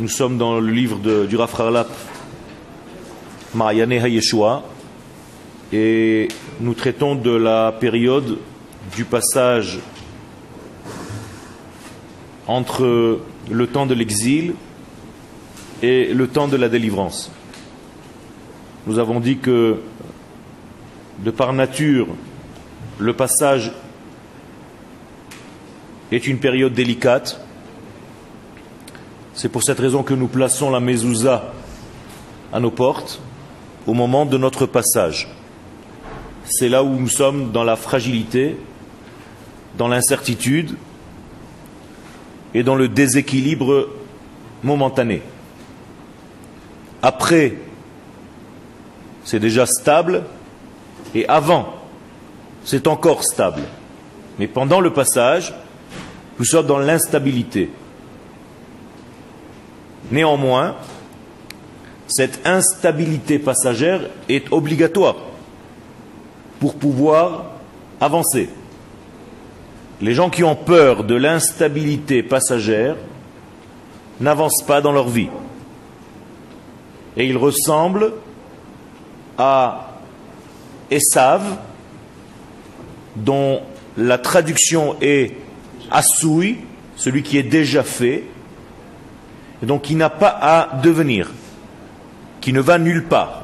Nous sommes dans le livre du Rav Harlap, Mayanei Yeshua, et nous traitons de la période du passage entre le temps de l'exil et le temps de la délivrance. Nous avons dit que, de par nature, le passage est une période délicate. C'est pour cette raison que nous plaçons la mezouza à nos portes au moment de notre passage. C'est là où nous sommes dans la fragilité, dans l'incertitude et dans le déséquilibre momentané. Après, c'est déjà stable, et avant, c'est encore stable. Mais pendant le passage, nous sommes dans l'instabilité. Néanmoins, cette instabilité passagère est obligatoire pour pouvoir avancer. Les gens qui ont peur de l'instabilité passagère n'avancent pas dans leur vie. Et ils ressemblent à Essav, dont la traduction est Assoui, celui qui est déjà fait, et donc qui n'a pas à devenir, qui ne va nulle part,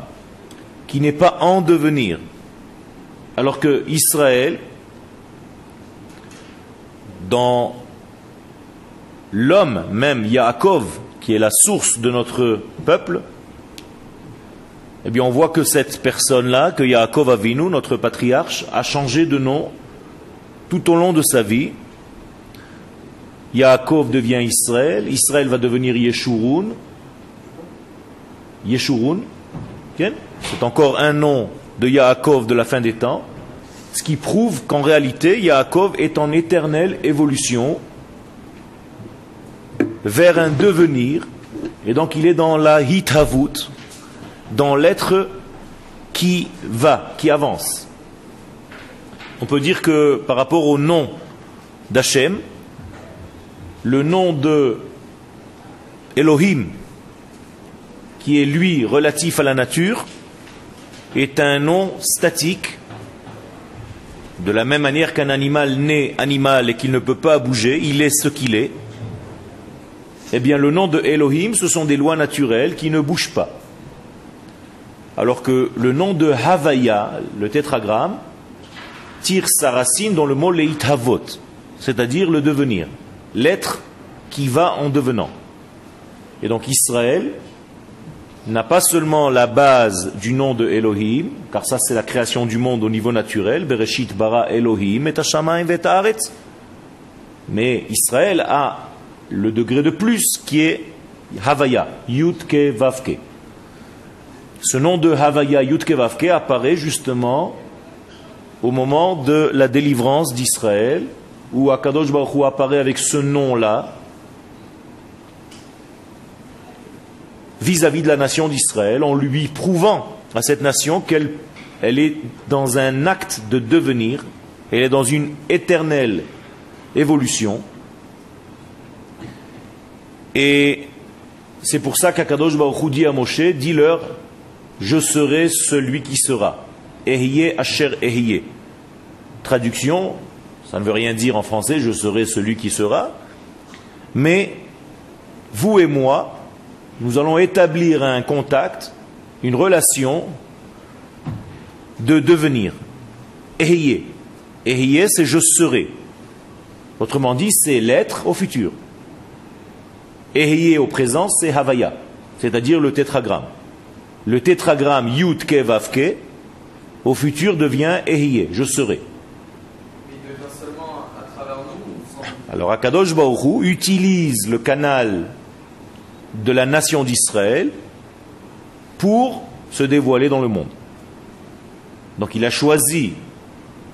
qui n'est pas en devenir. Alors que Israël, dans l'homme même, Yaakov, qui est la source de notre peuple, eh bien on voit que cette personne-là, que Yaakov Avinu, notre patriarche, a changé de nom tout au long de sa vie. Yaakov devient Israël, Israël va devenir Yeshurun. Yeshurun, c'est encore un nom de Yaakov de la fin des temps, ce qui prouve qu'en réalité, Yaakov est en éternelle évolution vers un devenir, et donc il est dans la Lehitavot, dans l'être qui va, qui avance. On peut dire que par rapport au nom d'Hachem, le nom de Elohim, qui est lui relatif à la nature, est un nom statique, de la même manière qu'un animal naît animal et qu'il ne peut pas bouger, il est ce qu'il est. Eh bien le nom de Elohim, ce sont des lois naturelles qui ne bougent pas. Alors que le nom de Havaya, le tétragramme, tire sa racine dans le mot Lehitavot, c'est-à-dire le devenir, l'être qui va en devenant. Et donc Israël n'a pas seulement la base du nom de Elohim, car ça c'est la création du monde au niveau naturel, Bereshit Barra Elohim et Hashamayim Vet Haaretz. Mais Israël a le degré de plus qui est Havaya, Yudke Vavke. Ce nom de Havaya, Yudke Vavke, apparaît justement au moment de la délivrance d'Israël, où HaKadosh Baruch Hu apparaît avec ce nom-là vis-à-vis de la nation d'Israël, en lui prouvant à cette nation qu'elle est dans un acte de devenir, elle est dans une éternelle évolution. Et c'est pour ça qu'HaKadosh Baruch Hu dit à Moshe, dis-leur, je serai celui qui sera. Ehyeh asher ehyeh. Traduction, ça ne veut rien dire en français, je serai celui qui sera. Mais vous et moi, nous allons établir un contact, une relation de devenir. Ehyeh. Ehyeh, c'est je serai. Autrement dit, c'est l'être au futur. Ehyeh au présent, c'est Havaya, c'est-à-dire le tétragramme. Le tétragramme Yud Ke Vav Ke, au futur devient Ehyeh, je serai. Mais il devient seulement à travers nous. Alors HaKadosh Baruch Hu utilise le canal de la nation d'Israël pour se dévoiler dans le monde. Donc il a choisi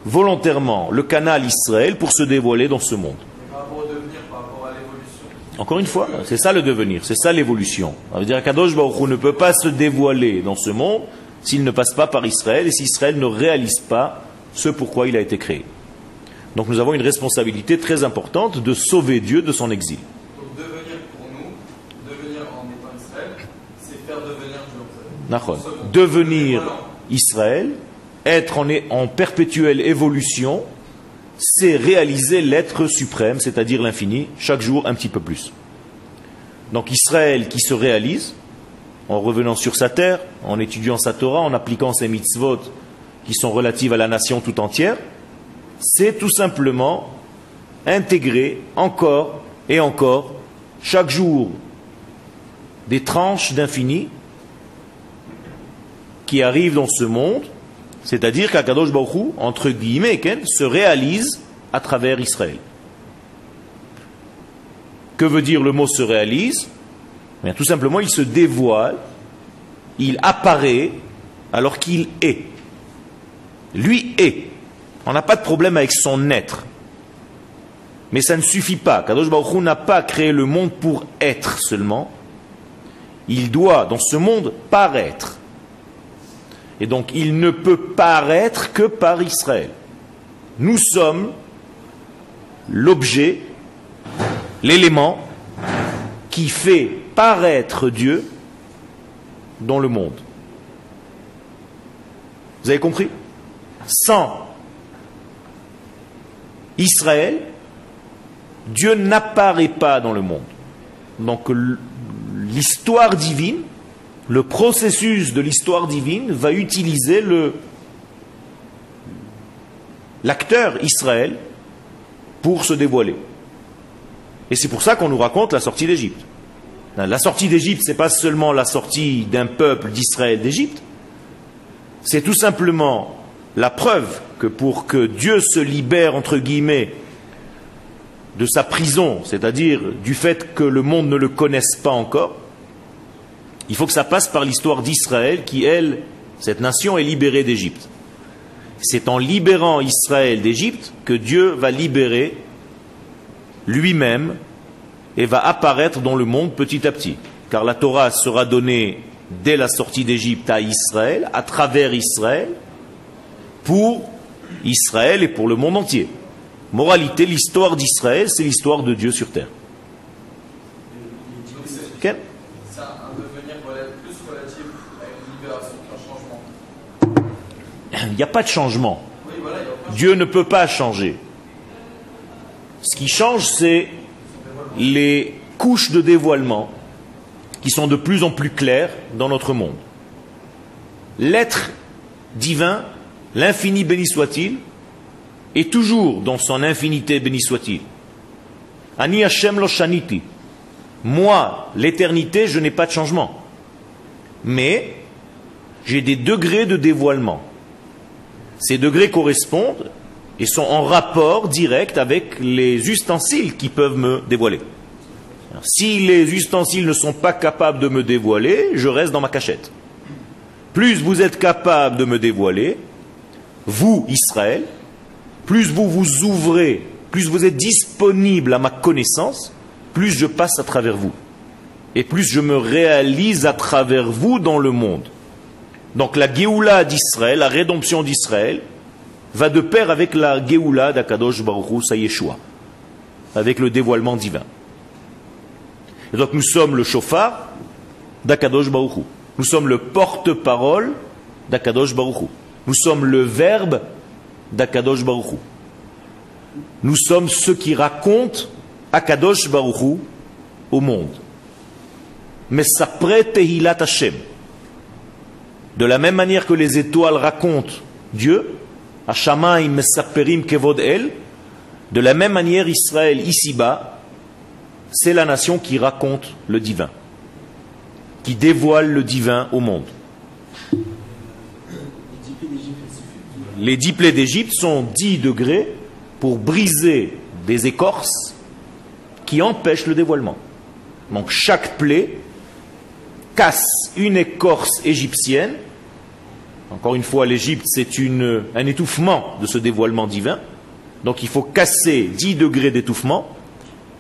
volontairement le canal Israël pour se dévoiler dans ce monde. Par rapport au devenir, par rapport à l'évolution. Encore une fois, c'est ça le devenir, c'est ça l'évolution. Ça veut dire qu'Akadosh Baruch Hu ne peut pas se dévoiler dans ce monde s'il ne passe pas par Israël et si Israël ne réalise pas ce pourquoi il a été créé. Donc nous avons une responsabilité très importante de sauver Dieu de son exil. devenir en étant Israël, c'est faire devenir Jérusalem. Devenir Israël, être en perpétuelle évolution, c'est réaliser l'être suprême, c'est-à-dire l'infini, chaque jour un petit peu plus. Donc Israël qui se réalise, en revenant sur sa terre, en étudiant sa Torah, en appliquant ses mitzvot qui sont relatives à la nation tout entière, c'est tout simplement intégrer encore et encore, chaque jour, des tranches d'infini qui arrivent dans ce monde, c'est-à-dire qu'Akadosh Baruch Hu, entre guillemets, se réalise à travers Israël. Que veut dire le mot se réalise? Bien, tout simplement, il se dévoile, il apparaît alors qu'il est. Lui est. On n'a pas de problème avec son être. Mais ça ne suffit pas. Kadosh Baruch Hu n'a pas créé le monde pour être seulement. Il doit, dans ce monde, paraître. Et donc, il ne peut paraître que par Israël. Nous sommes l'objet, l'élément qui fait paraître Dieu dans le monde. Vous avez compris? Sans Israël, Dieu n'apparaît pas dans le monde. Donc l'histoire divine, le processus de l'histoire divine va utiliser l'acteur Israël pour se dévoiler. Et c'est pour ça qu'on nous raconte la sortie d'Égypte. La sortie d'Égypte, ce n'est pas seulement la sortie d'un peuple d'Israël d'Égypte, c'est tout simplement la preuve que pour que Dieu se libère, entre guillemets, de sa prison, c'est-à-dire du fait que le monde ne le connaisse pas encore, il faut que ça passe par l'histoire d'Israël qui, elle, cette nation, est libérée d'Égypte. C'est en libérant Israël d'Égypte que Dieu va libérer lui-même et va apparaître dans le monde petit à petit. Car la Torah sera donnée dès la sortie d'Égypte à Israël, à travers Israël, pour Israël et pour le monde entier. Moralité, l'histoire d'Israël, c'est l'histoire de Dieu sur terre. Okay. C'est un devenir plus relatif à une libération qu'un changement. Il n'y a pas de changement. Oui, voilà, Dieu ne peut pas changer. Ce qui change, c'est les couches de dévoilement qui sont de plus en plus claires dans notre monde. L'être divin, l'infini béni soit-il, et toujours dans son infinité béni soit-il. Ani Hashem lo shaniti. Moi, l'éternité, je n'ai pas de changement. Mais j'ai des degrés de dévoilement. Ces degrés correspondent et sont en rapport direct avec les ustensiles qui peuvent me dévoiler. Alors, si les ustensiles ne sont pas capables de me dévoiler, je reste dans ma cachette. Plus vous êtes capable de me dévoiler, vous, Israël, plus vous vous ouvrez, plus vous êtes disponible à ma connaissance, plus je passe à travers vous. Et plus je me réalise à travers vous dans le monde. Donc la Geoula d'Israël, la rédemption d'Israël, va de pair avec la Geoula d'Akadosh Baruch Hu, sa Yeshua, avec le dévoilement divin. Et donc nous sommes le chauffard d'Akadosh Baruch Hu. Nous sommes le porte-parole d'Akadosh Baruch Hu. Nous sommes le verbe d'Akadosh Baruch Hu. Nous sommes ceux qui racontent Akadosh Baruch Hu au monde. Mais s'après Tehilat Hashem, de la même manière que les étoiles racontent Dieu, Hashamaim mesaperim kevod el, de la même manière Israël ici-bas, c'est la nation qui raconte le divin, qui dévoile le divin au monde. Les 10 plaies d'Égypte sont 10 degrés pour briser des écorces qui empêchent le dévoilement. Donc chaque plaie casse une écorce égyptienne. Encore une fois, l'Égypte, c'est un étouffement de ce dévoilement divin. Donc il faut casser 10 degrés d'étouffement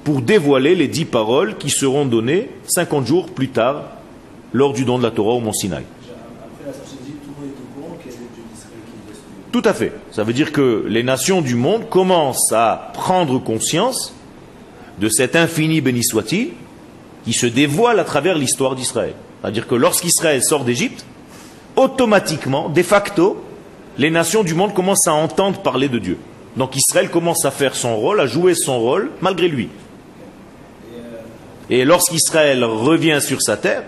pour dévoiler les 10 paroles qui seront données 50 jours plus tard lors du don de la Torah au Mont Sinaï. Tout à fait. Ça veut dire que les nations du monde commencent à prendre conscience de cet infini béni soit-il qui se dévoile à travers l'histoire d'Israël. C'est-à-dire que lorsqu'Israël sort d'Égypte, automatiquement, de facto, les nations du monde commencent à entendre parler de Dieu. Donc Israël commence à faire son rôle, à jouer son rôle, malgré lui. Et lorsqu'Israël revient sur sa terre,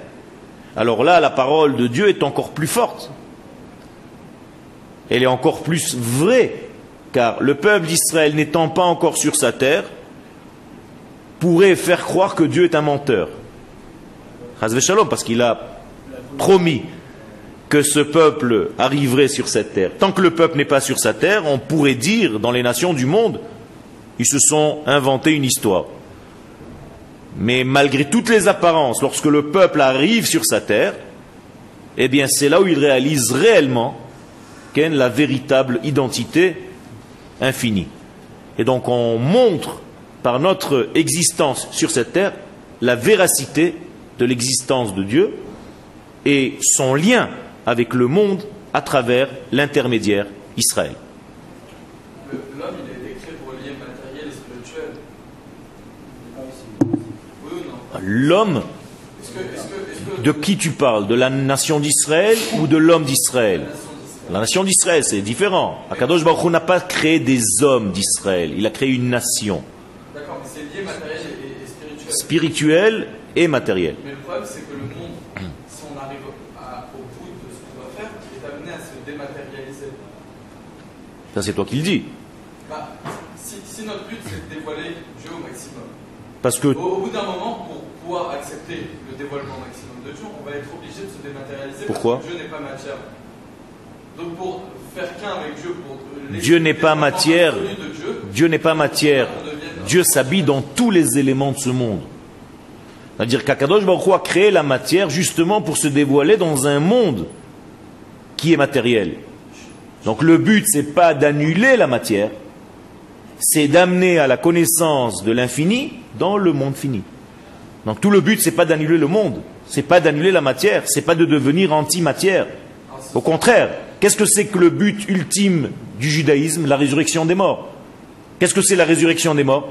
alors là, la parole de Dieu est encore plus forte. Elle est encore plus vraie, car le peuple d'Israël n'étant pas encore sur sa terre, pourrait faire croire que Dieu est un menteur. Khazvé Shalom, parce qu'il a promis que ce peuple arriverait sur cette terre. Tant que le peuple n'est pas sur sa terre, on pourrait dire dans les nations du monde, ils se sont inventés une histoire. Mais malgré toutes les apparences, lorsque le peuple arrive sur sa terre, eh bien c'est là où il réalise réellement la véritable identité infinie. Et donc on montre par notre existence sur cette terre la véracité de l'existence de Dieu et son lien avec le monde à travers l'intermédiaire Israël. L'homme, il a été créé pour lier matériel et spirituel. Oui ou non ? L'homme, de qui tu parles ? De la nation d'Israël ou de l'homme d'Israël ? La nation d'Israël, c'est différent. HaKadosh Baruch Hu n'a pas créé des hommes d'Israël, il a créé une nation. D'accord, mais c'est lié matériel et spirituel. Spirituel et matériel. Mais le problème, c'est que le monde, si on arrive au bout de ce qu'on doit faire, il est amené à se dématérialiser. Ça, c'est toi qui le dis. Bah, si notre but, c'est de dévoiler Dieu au maximum. Parce que au bout d'un moment, pour pouvoir accepter le dévoilement maximum de Dieu, on va être obligé de se dématérialiser. Pourquoi ? Parce que Dieu n'est pas matière. Donc pour faire qu'un avec Dieu, pour Dieu n'est pas matière. Dieu n'est pas matière. Dieu s'habille dans tous les éléments de ce monde. C'est-à-dire qu'Akadosh Baruch Hu a créé la matière justement pour se dévoiler dans un monde qui est matériel. Donc le but, ce n'est pas d'annuler la matière, c'est d'amener à la connaissance de l'infini dans le monde fini. Donc tout le but, ce n'est pas d'annuler le monde, ce n'est pas d'annuler la matière, ce n'est pas de devenir anti-matière. Au contraire. Qu'est-ce que c'est que le but ultime du judaïsme, la résurrection des morts? Qu'est-ce que c'est la résurrection des morts?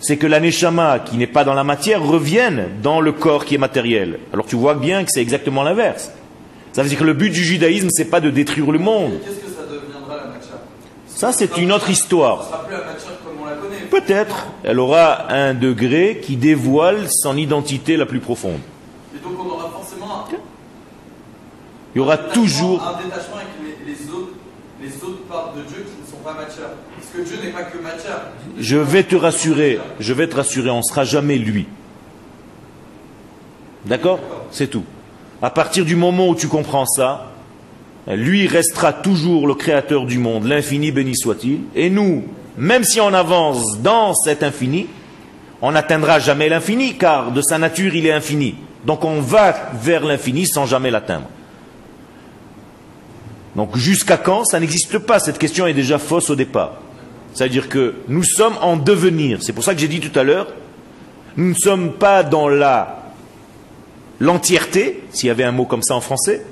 C'est que la neshama, qui n'est pas dans la matière, revienne dans le corps qui est matériel. Alors tu vois bien que c'est exactement l'inverse. Ça veut dire que le but du judaïsme, c'est pas de détruire le monde. Qu'est-ce que ça deviendra, la matière? Ça, c'est une autre histoire. Ça sera plus la matière comme on la connaît. Peut-être. Elle aura un degré qui dévoile son identité la plus profonde. Et donc on aura forcément un... Il y aura toujours un détachement avec les autres parts de Dieu qui ne sont pas matière. Parce que Dieu n'est pas que matière. Je vais te rassurer, on ne sera jamais lui. D'accord ? C'est tout. À partir du moment où tu comprends ça, lui restera toujours le créateur du monde, l'infini béni soit-il. Et nous, même si on avance dans cet infini, on n'atteindra jamais l'infini, car de sa nature il est infini. Donc on va vers l'infini sans jamais l'atteindre. Donc jusqu'à quand ça n'existe pas, cette question est déjà fausse au départ. C'est-à-dire que nous sommes en devenir. C'est pour ça que j'ai dit tout à l'heure, nous ne sommes pas dans l'entièreté, s'il y avait un mot comme ça en français.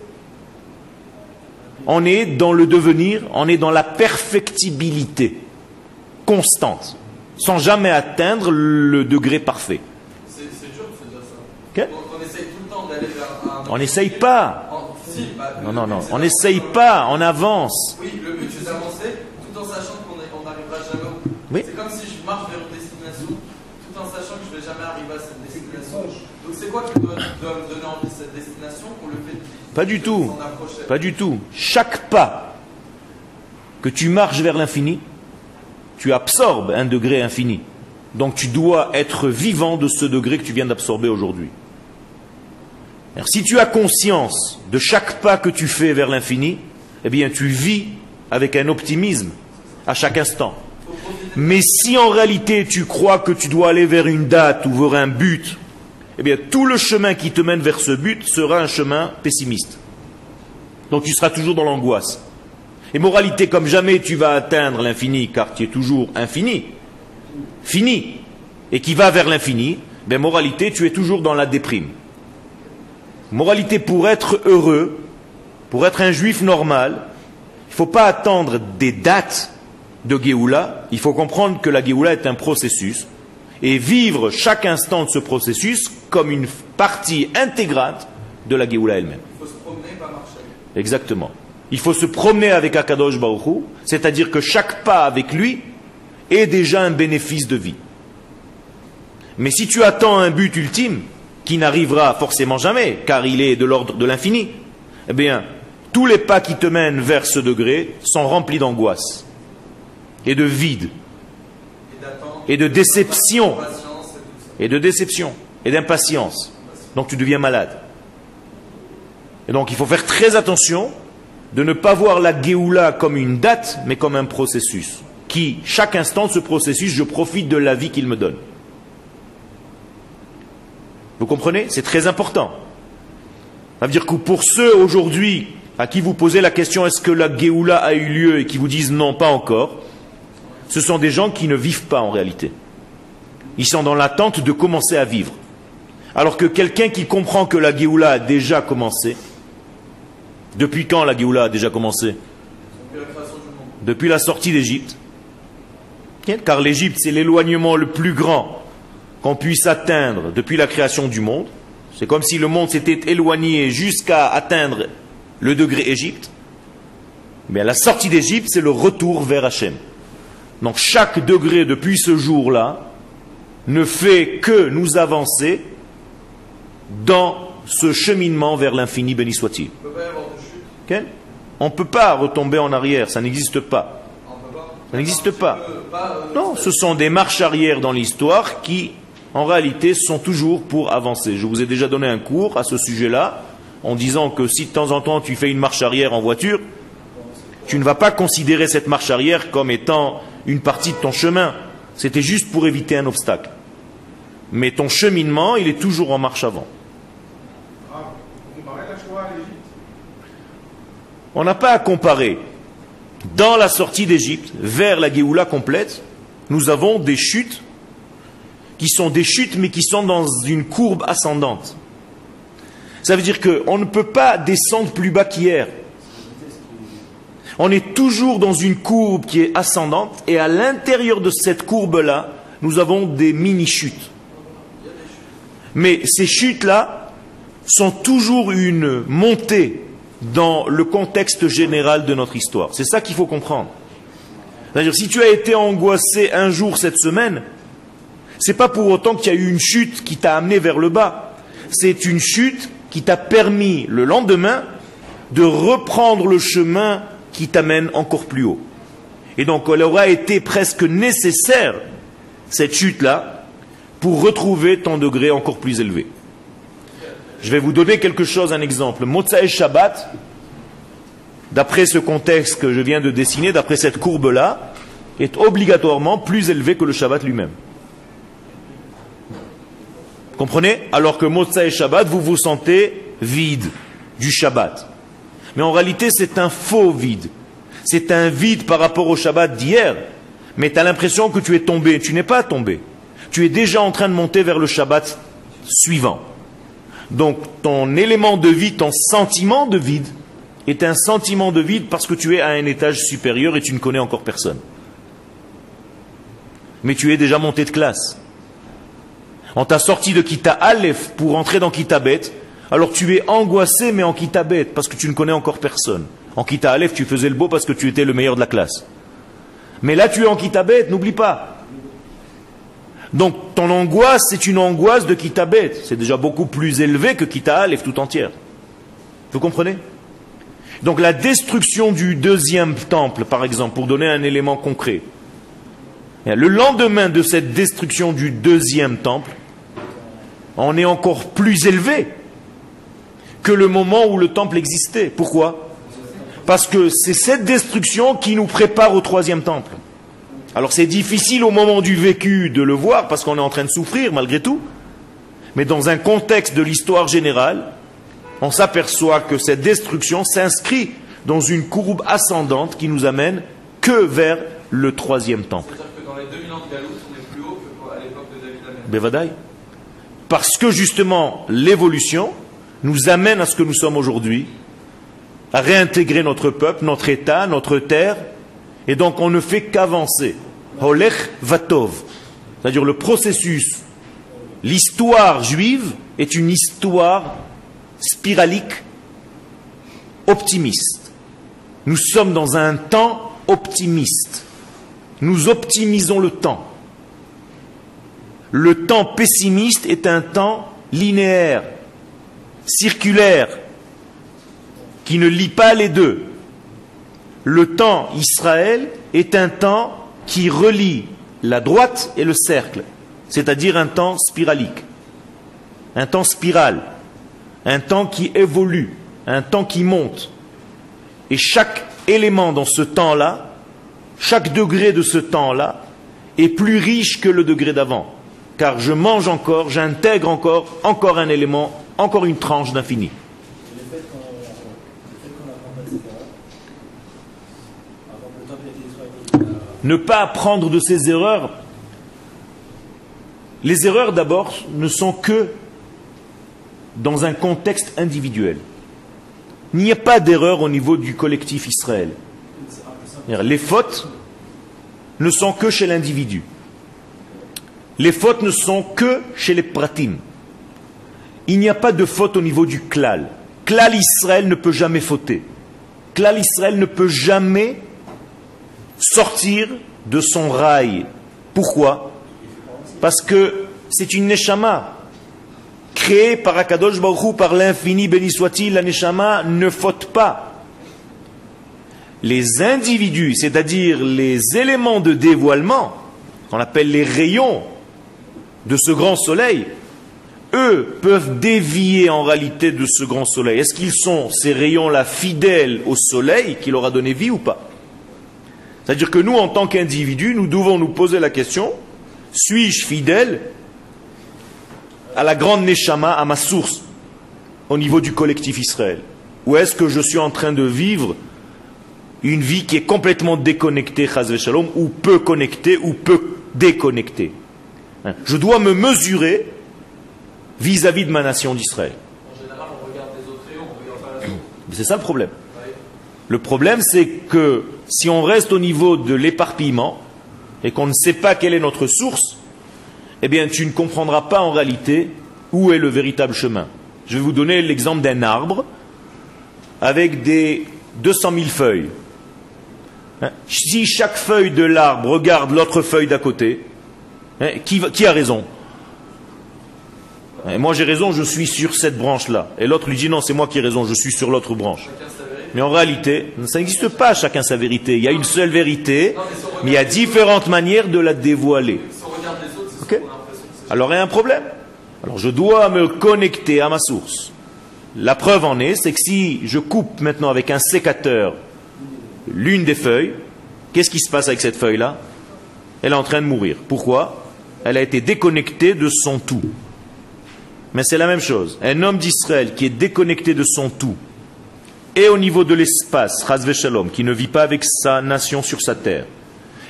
On est dans le devenir, on est dans la perfectibilité constante, sans jamais atteindre le degré parfait. C'est dur de se dire ça. Okay. On essaye tout le temps d'aller vers un... On n'essaye pas. Non, on n'essaye pas, on avance. Oui, le but c'est d'avancer tout en sachant qu'on n'arrivera jamais au bout. Oui. C'est comme si je marche vers une destination tout en sachant que je ne vais jamais arriver à cette destination. Donc c'est quoi qui doit me donner envie de cette destination pour le fait de... Pas du tout. Pas du tout. Chaque pas que tu marches vers l'infini, tu absorbes un degré infini. Donc tu dois être vivant de ce degré que tu viens d'absorber aujourd'hui. Alors, si tu as conscience de chaque pas que tu fais vers l'infini, eh bien tu vis avec un optimisme à chaque instant. Mais si en réalité tu crois que tu dois aller vers une date ou vers un but, eh bien tout le chemin qui te mène vers ce but sera un chemin pessimiste. Donc tu seras toujours dans l'angoisse. Et moralité, comme jamais tu vas atteindre l'infini, car tu es toujours infini, fini, et qui va vers l'infini, eh bien moralité, tu es toujours dans la déprime. Moralité, pour être heureux, pour être un juif normal, il ne faut pas attendre des dates de Geoula, il faut comprendre que la Geoula est un processus et vivre chaque instant de ce processus comme une partie intégrante de la Geoula elle-même. Il faut se promener, pas marcher. Exactement. Il faut se promener avec HaKadosh Baruch Hu, c'est-à-dire que chaque pas avec lui est déjà un bénéfice de vie. Mais si tu attends un but ultime, qui n'arrivera forcément jamais, car il est de l'ordre de l'infini, eh bien, tous les pas qui te mènent vers ce degré sont remplis d'angoisse, et de vide, et de déception, et d'impatience. Donc tu deviens malade. Et donc il faut faire très attention de ne pas voir la Géoula comme une date, mais comme un processus, qui, chaque instant de ce processus, je profite de la vie qu'il me donne. Vous comprenez? C'est très important. Ça veut dire que pour ceux aujourd'hui à qui vous posez la question est-ce que la Géoula a eu lieu et qui vous disent non, pas encore, ce sont des gens qui ne vivent pas en réalité. Ils sont dans l'attente de commencer à vivre. Alors que quelqu'un qui comprend que la Géoula a déjà commencé, depuis quand la Géoula a déjà commencé? Depuis la sortie d'Égypte. Car l'Égypte c'est l'éloignement le plus grand qu'on puisse atteindre depuis la création du monde. C'est comme si le monde s'était éloigné jusqu'à atteindre le degré Égypte. Mais à la sortie d'Égypte, c'est le retour vers Hachem. Donc chaque degré depuis ce jour-là ne fait que nous avancer dans ce cheminement vers l'infini, béni soit-il. On ne peut pas y avoir de chute. Okay? On ne peut pas retomber en arrière, ça n'existe pas. Ça n'existe pas. Non, ce sont des marches arrière dans l'histoire qui en réalité sont toujours pour avancer. Je vous ai déjà donné un cours à ce sujet-là, en disant que si de temps en temps tu fais une marche arrière en voiture, tu ne vas pas considérer cette marche arrière comme étant une partie de ton chemin. C'était juste pour éviter un obstacle. Mais ton cheminement, il est toujours en marche avant. On n'a pas à comparer. Dans la sortie d'Égypte, vers la Géoula complète, nous avons des chutes qui sont des chutes, mais qui sont dans une courbe ascendante. Ça veut dire qu'on ne peut pas descendre plus bas qu'hier. On est toujours dans une courbe qui est ascendante, et à l'intérieur de cette courbe-là, nous avons des mini-chutes. Mais ces chutes-là sont toujours une montée dans le contexte général de notre histoire. C'est ça qu'il faut comprendre. C'est-à-dire, si tu as été angoissé un jour cette semaine, c'est pas pour autant qu'il y a eu une chute qui t'a amené vers le bas. C'est une chute qui t'a permis, le lendemain, de reprendre le chemin qui t'amène encore plus haut. Et donc, elle aura été presque nécessaire, cette chute-là, pour retrouver ton degré encore plus élevé. Je vais vous donner quelque chose, un exemple. Motsaei Shabbat, d'après ce contexte que je viens de dessiner, d'après cette courbe-là, est obligatoirement plus élevé que le Shabbat lui-même. Comprenez? Alors que Motsaei Shabbat, vous vous sentez vide du Shabbat. Mais en réalité, c'est un faux vide. C'est un vide par rapport au Shabbat d'hier. Mais tu as l'impression que tu es tombé. Tu n'es pas tombé. Tu es déjà en train de monter vers le Shabbat suivant. Donc ton élément de vie, ton sentiment de vide, est un sentiment de vide parce que tu es à un étage supérieur et tu ne connais encore personne. Mais tu es déjà monté de classe. On t'a sorti de Kita Aleph pour entrer dans Kitabet, alors tu es angoissé mais en Kitabet parce que tu ne connais encore personne. En Kita Aleph tu faisais le beau parce que tu étais le meilleur de la classe. Mais là tu es en Kitabet, n'oublie pas. Donc, ton angoisse, c'est une angoisse de Kitabet. C'est déjà beaucoup plus élevé que Kita Aleph tout entière. Vous comprenez? Donc, la destruction du deuxième temple, par exemple, pour donner un élément concret. Le lendemain de cette destruction du deuxième temple, on est encore plus élevé que le moment où le temple existait. Pourquoi? Parce que c'est cette destruction qui nous prépare au troisième temple. Alors c'est difficile au moment du vécu de le voir parce qu'on est en train de souffrir malgré tout. Mais dans un contexte de l'histoire générale, on s'aperçoit que cette destruction s'inscrit dans une courbe ascendante qui nous amène que vers le troisième temple. C'est-à-dire que dans les 2000 ans de Galoute, on est plus haut qu'à l'époque de David Amel. Bevadaï. Parce que justement l'évolution nous amène à ce que nous sommes aujourd'hui, à réintégrer notre peuple, notre État, notre terre. Et donc on ne fait qu'avancer. Holech Vatov. C'est-à-dire le processus L'histoire juive est une histoire spiralique optimiste. Nous sommes dans un temps optimiste. Nous optimisons le temps. Le temps pessimiste est un temps linéaire, circulaire, qui ne lie pas les deux. Le temps Israël est un temps qui relie la droite et le cercle, c'est-à-dire un temps spiralique, un temps spiral, un temps qui évolue, un temps qui monte. Et chaque élément dans ce temps-là, chaque degré de ce temps-là, est plus riche que le degré d'avant. Car je mange encore, j'intègre encore un élément, encore une tranche d'infini. Ne pas apprendre de ses erreurs. Les erreurs d'abord ne sont que dans un contexte individuel. Il n'y a pas d'erreur au niveau du collectif Israël. Les fautes ne sont que chez l'individu. Les fautes ne sont que chez les pratim. Il n'y a pas de faute au niveau du klal. Klal Israël ne peut jamais fauter. Klal Israël ne peut jamais sortir de son rail. Pourquoi? Parce que c'est une neshama créée par HaKadosh Baruch Hu, par l'infini, béni soit-il. La neshama ne faute pas. Les individus, c'est-à-dire les éléments de dévoilement, qu'on appelle les rayons de ce grand soleil, eux peuvent dévier en réalité de ce grand soleil. Est-ce qu'ils sont, ces rayons-là, fidèles au soleil qui leur a donné vie ou pas? C'est-à-dire que nous, en tant qu'individus, nous devons nous poser la question, suis-je fidèle à la grande neshama, à ma source, au niveau du collectif Israël? Ou est-ce que je suis en train de vivre une vie qui est complètement déconnectée, Khazvé Shalom, ou peu connectée, ou peu déconnectée? Je dois me mesurer vis-à-vis de ma nation d'Israël. En général, on regarde les autres et on regarde pas la nôtre. C'est ça le problème. Ouais. Le problème, c'est que si on reste au niveau de l'éparpillement et qu'on ne sait pas quelle est notre source, eh bien, tu ne comprendras pas en réalité où est le véritable chemin. Je vais vous donner l'exemple d'un arbre avec des 200 000 feuilles. Si chaque feuille de l'arbre regarde l'autre feuille d'à côté, qui a raison? Moi j'ai raison, je suis sur cette branche-là. Et l'autre lui dit non, c'est moi qui ai raison, je suis sur l'autre branche. Mais en réalité, ça n'existe pas, chacun sa vérité. Il y a une seule vérité, mais il y a différentes manières de la dévoiler. Okay. Alors il y a un problème. Alors je dois me connecter à ma source. La preuve en est, c'est que si je coupe maintenant avec un sécateur l'une des feuilles, qu'est-ce qui se passe avec cette feuille-là? Elle est en train de mourir. Pourquoi? Elle a été déconnectée de son tout. Mais c'est la même chose. Un homme d'Israël qui est déconnecté de son tout, et au niveau de l'espace, Khazvé Shalom, qui ne vit pas avec sa nation sur sa terre,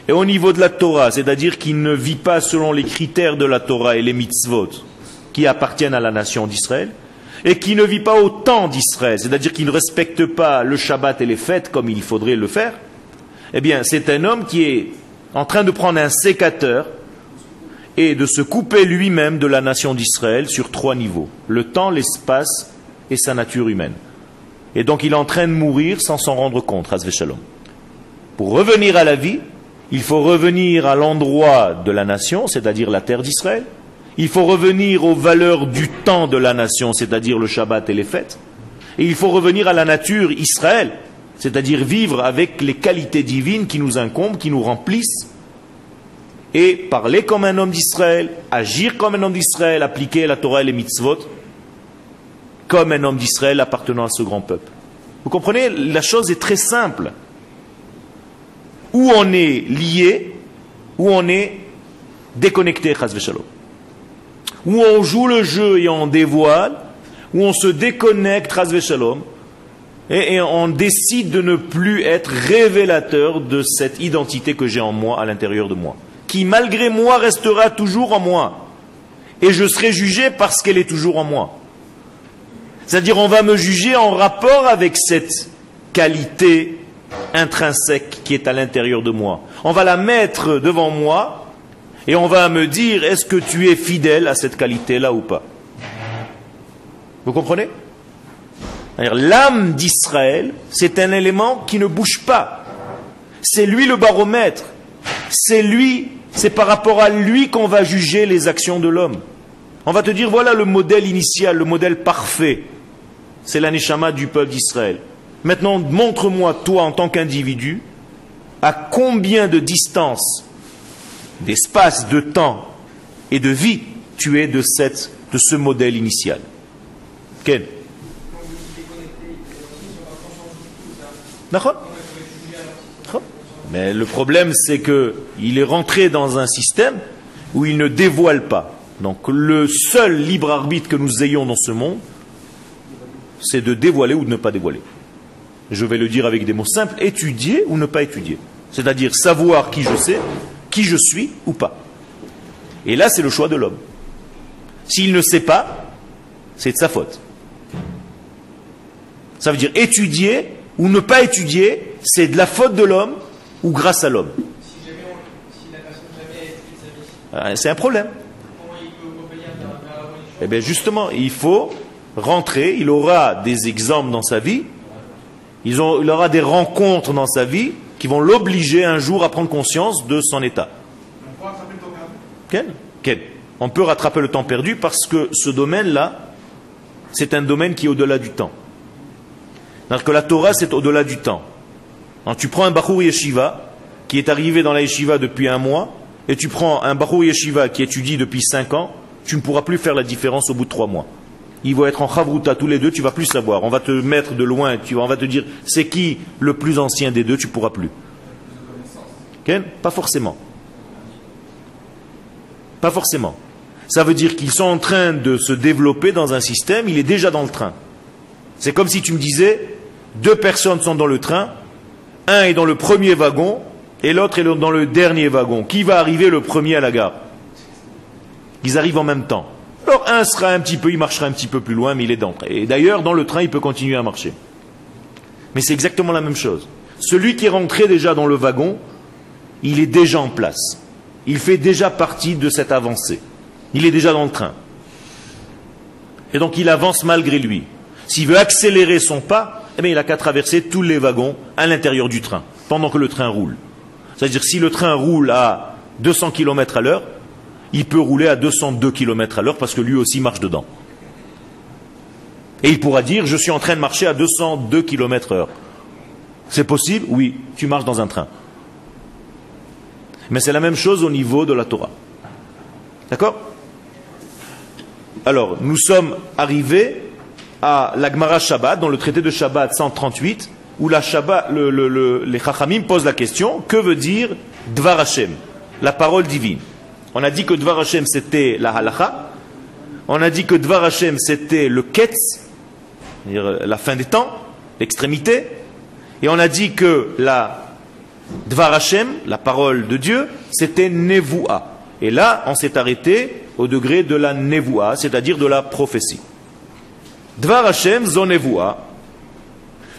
et au niveau de la Torah, c'est-à-dire qui ne vit pas selon les critères de la Torah et les mitzvot qui appartiennent à la nation d'Israël, et qui ne vit pas au temps d'Israël, c'est-à-dire qui ne respecte pas le Shabbat et les fêtes comme il faudrait le faire, eh bien c'est un homme qui est en train de prendre un sécateur et de se couper lui-même de la nation d'Israël sur trois niveaux, le temps, l'espace et sa nature humaine. Et donc il est en train de mourir sans s'en rendre compte, Khazvé Shalom. Pour revenir à la vie, il faut revenir à l'endroit de la nation, c'est-à-dire la terre d'Israël. Il faut revenir aux valeurs du temps de la nation, c'est-à-dire le Shabbat et les fêtes. Et il faut revenir à la nature Israël, c'est-à-dire vivre avec les qualités divines qui nous incombent, qui nous remplissent, et parler comme un homme d'Israël, agir comme un homme d'Israël, appliquer la Torah et les mitzvot, comme un homme d'Israël appartenant à ce grand peuple. Vous comprenez, la chose est très simple. Où on est lié, où on est déconnecté, Khazvé Shalom. Où on joue le jeu et on dévoile, où on se déconnecte, Khazvé Shalom, et on décide de ne plus être révélateur de cette identité que j'ai en moi, à l'intérieur de moi, qui malgré moi restera toujours en moi, et je serai jugé parce qu'elle est toujours en moi. C'est-à-dire on va me juger en rapport avec cette qualité intrinsèque qui est à l'intérieur de moi. On va la mettre devant moi, Et on va me dire, est-ce que tu es fidèle à cette qualité-là ou pas? Vous comprenez? L'âme d'Israël, c'est un élément qui ne bouge pas. C'est lui le baromètre. C'est lui, c'est par rapport à lui qu'on va juger les actions de l'homme. On va te dire, voilà le modèle initial, le modèle parfait. C'est la neshama du peuple d'Israël. Maintenant, montre-moi, toi, en tant qu'individu, à combien de distance, d'espace, de temps et de vie tu es de ce modèle initial. Quel ? D'accord ? Mais le problème, c'est qu'il est rentré dans un système où il ne dévoile pas. Donc le seul libre arbitre que nous ayons dans ce monde, c'est de dévoiler ou de ne pas dévoiler. Je vais le dire avec des mots simples, étudier ou ne pas étudier. C'est-à-dire savoir qui je sais, qui je suis ou pas. Et là, c'est le choix de l'homme. S'il ne sait pas, c'est de sa faute. Ça veut dire étudier ou ne pas étudier, c'est de la faute de l'homme ou grâce à l'homme. C'est un problème. Eh bien justement, il faut rentrer, il aura des exemples dans sa vie, il aura des rencontres dans sa vie qui vont l'obliger un jour à prendre conscience de son état. On peut rattraper le temps perdu. Quel ? On peut rattraper le temps perdu parce que ce domaine-là, c'est un domaine qui est au-delà du temps. Alors que la Torah, c'est au-delà du temps. Alors, tu prends un Bachour Yeshiva qui est arrivé dans la Yeshiva depuis un mois et tu prends un Bachour Yeshiva qui étudie depuis 5 ans, tu ne pourras plus faire la différence au bout de 3 mois. Ils vont être en Chavruta tous les deux, tu ne vas plus savoir. On va te mettre de loin, on va te dire c'est qui le plus ancien des deux, tu ne pourras plus. Okay? Pas forcément. Pas forcément. Ça veut dire qu'ils sont en train de se développer dans un système, il est déjà dans le train. C'est comme si tu me disais, 2 personnes sont dans le train, un est dans le premier wagon et l'autre est dans le dernier wagon. Qui va arriver le premier à la gare? Ils arrivent en même temps. Alors un sera un petit peu, il marchera un petit peu plus loin, mais il est dans. Et d'ailleurs, dans le train, il peut continuer à marcher. Mais c'est exactement la même chose. Celui qui est rentré déjà dans le wagon, il est déjà en place. Il fait déjà partie de cette avancée. Il est déjà dans le train. Et donc il avance malgré lui. S'il veut accélérer son pas, eh bien, il n'a qu'à traverser tous les wagons à l'intérieur du train, pendant que le train roule. C'est-à-dire si le train roule à 200 km à l'heure, il peut rouler à 202 km à l'heure parce que lui aussi marche dedans. Et il pourra dire, je suis en train de marcher à 202 km heure. C'est possible? Oui, tu marches dans un train. Mais c'est la même chose au niveau de la Torah. D'accord? Alors, nous sommes arrivés à l'Agmara Shabbat, dans le traité de Shabbat 138, où les Chachamim posent la question, que veut dire Dvar Hashem, la parole divine? On a dit que Dvar Hashem c'était la halakha, on a dit que Dvar Hashem c'était le ketz, c'est-à-dire la fin des temps, l'extrémité, et on a dit que la Dvar Hashem, la parole de Dieu, c'était Nevuah. Et là, on s'est arrêté au degré de la Nevuah, c'est-à-dire de la prophétie. Dvar Hashem zo Nevuah,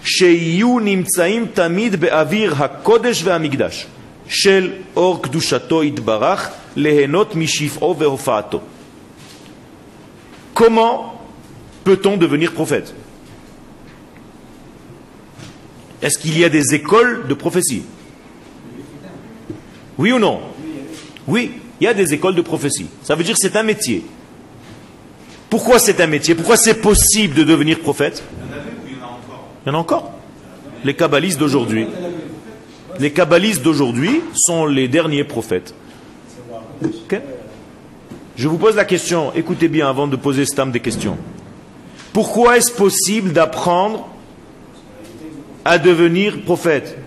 sheyu nimtsaim tamid be'avir hakodesh ve'amigdash, shel or kdushato itbarach. Comment peut-on devenir prophète? Est-ce qu'il y a des écoles de prophétie? Oui ou non? Oui, il y a des écoles de prophétie. Ça veut dire que c'est un métier. Pourquoi c'est un métier? Pourquoi c'est possible de devenir prophète? Il y en a encore. Les kabbalistes d'aujourd'hui. Les kabbalistes d'aujourd'hui sont les derniers prophètes. Okay. Je vous pose la question, écoutez bien avant de poser Stam des questions. Pourquoi est-ce possible d'apprendre à devenir prophète?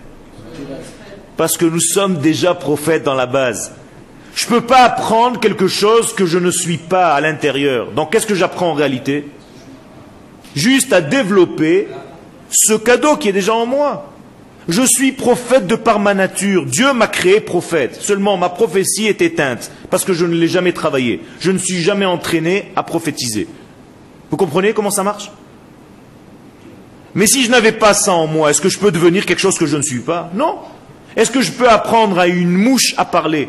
Parce que nous sommes déjà prophètes dans la base. Je ne peux pas apprendre quelque chose que je ne suis pas à l'intérieur. Donc qu'est-ce que j'apprends en réalité? Juste à développer ce cadeau qui est déjà en moi. Je suis prophète de par ma nature. Dieu m'a créé prophète. Seulement, ma prophétie est éteinte parce que je ne l'ai jamais travaillée. Je ne suis jamais entraîné à prophétiser. Vous comprenez comment ça marche? Mais si je n'avais pas ça en moi, est-ce que je peux devenir quelque chose que je ne suis pas? Non. Est-ce que je peux apprendre à une mouche à parler?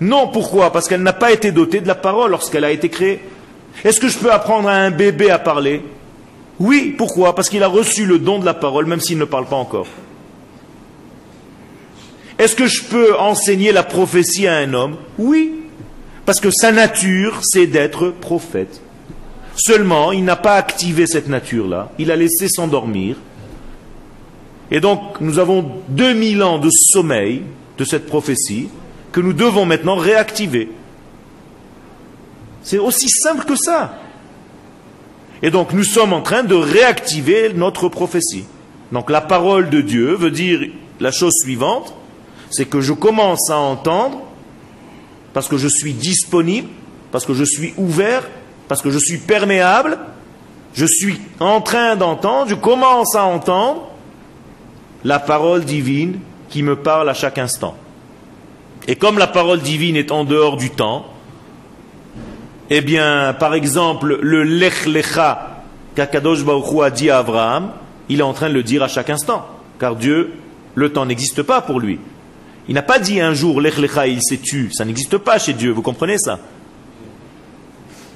Non, pourquoi? Parce qu'elle n'a pas été dotée de la parole lorsqu'elle a été créée. Est-ce que je peux apprendre à un bébé à parler? Oui, pourquoi? Parce qu'il a reçu le don de la parole, même s'il ne parle pas encore. Est-ce que je peux enseigner la prophétie à un homme? Oui, parce que sa nature, c'est d'être prophète. Seulement, il n'a pas activé cette nature-là, il a laissé s'endormir. Et donc, nous avons 2000 ans de sommeil de cette prophétie que nous devons maintenant réactiver. C'est aussi simple que ça. Et donc, nous sommes en train de réactiver notre prophétie. Donc, la parole de Dieu veut dire la chose suivante, c'est que je commence à entendre parce que je suis disponible, parce que je suis ouvert, parce que je suis perméable, je suis en train d'entendre, je commence à entendre la parole divine qui me parle à chaque instant. Et comme la parole divine est en dehors du temps, eh bien, par exemple, le Lech Lecha qu'Akadosh Baruch Hu a dit à Abraham, il est en train de le dire à chaque instant, car Dieu, le temps n'existe pas pour lui. Il n'a pas dit un jour Lech Lecha et il s'est tu, ça n'existe pas chez Dieu, vous comprenez ça?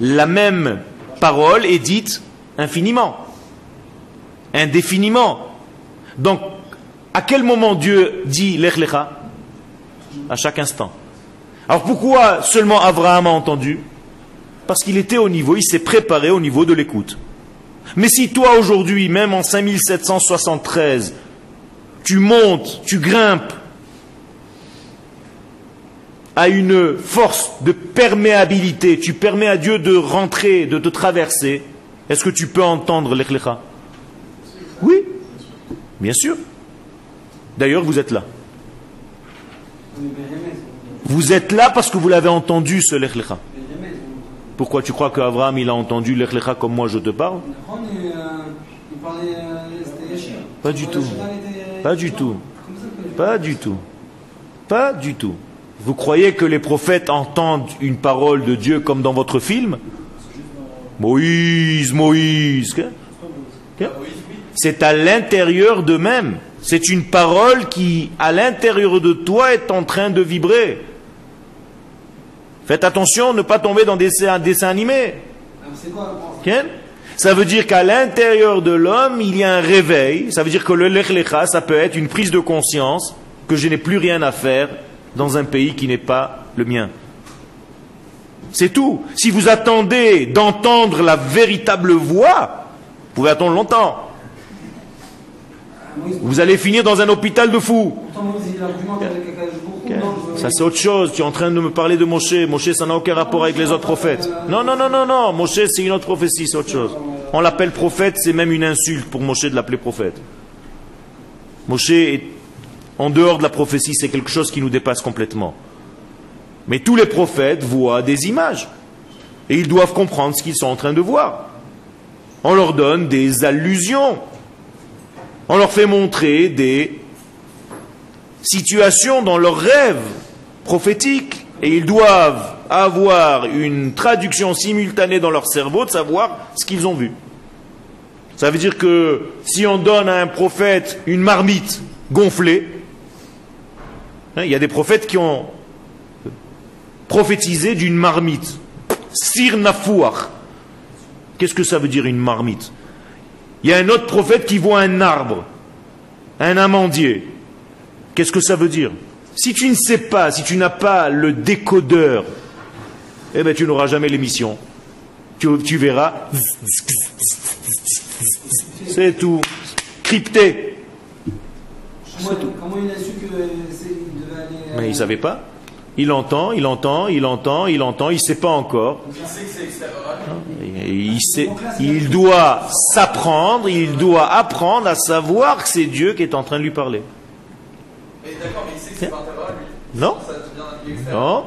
La même parole est dite infiniment, indéfiniment. Donc, à quel moment Dieu dit Lech Lecha? À chaque instant. Alors pourquoi seulement Abraham a entendu? Parce qu'il était au niveau, il s'est préparé au niveau de l'écoute. Mais si toi aujourd'hui, même en 5773, tu montes, tu grimpes à une force de perméabilité, tu permets à Dieu de rentrer, de te traverser, est-ce que tu peux entendre Lech Lecha? Oui, bien sûr. D'ailleurs, vous êtes là. Vous êtes là parce que vous l'avez entendu, ce Lech Lecha. Pourquoi tu crois qu'Abraham il a entendu Lech Lecha comme moi je te parle? Pas du tout. Pas du tout. Pas du tout. Pas du tout. Vous croyez que les prophètes entendent une parole de Dieu comme dans votre film? Moïse, Moïse. C'est à l'intérieur d'eux-mêmes. C'est une parole qui, à l'intérieur de toi, est en train de vibrer. Faites attention, ne pas tomber dans des dessins animés. Ça veut dire qu'à l'intérieur de l'homme, il y a un réveil. Ça veut dire que le Lech Lecha, ça peut être une prise de conscience que je n'ai plus rien à faire dans un pays qui n'est pas le mien. C'est tout. Si vous attendez d'entendre la véritable voix, vous pouvez attendre longtemps. Vous allez finir dans un hôpital de fous. Ça c'est autre chose, tu es en train de me parler de Moshe. Moshe ça n'a aucun rapport avec les autres prophètes. Non, non, non, non, non, Moshe c'est une autre prophétie, c'est autre chose. On l'appelle prophète, c'est même une insulte pour Moshe de l'appeler prophète. Moshe est en dehors de la prophétie, c'est quelque chose qui nous dépasse complètement. Mais tous les prophètes voient des images. Et ils doivent comprendre ce qu'ils sont en train de voir. On leur donne des allusions. On leur fait montrer des situations dans leurs rêves prophétiques. Et ils doivent avoir une traduction simultanée dans leur cerveau de savoir ce qu'ils ont vu. Ça veut dire que si on donne à un prophète une marmite gonflée, il y a des prophètes qui ont prophétisé d'une marmite. Sir Nafouach. Qu'est-ce que ça veut dire une marmite? Il y a un autre prophète qui voit un arbre, un amandier. Qu'est-ce que ça veut dire? Si tu ne sais pas, si tu n'as pas le décodeur, eh bien tu n'auras jamais l'émission. Tu verras. C'est tout. Crypté. Comment il a su qu'il devait aller... Mais il ne savait pas. Il entend, il entend, il entend, il entend, il ne sait pas encore. Il doit s'apprendre, il doit apprendre à savoir que c'est Dieu qui est en train de lui parler. Non, non,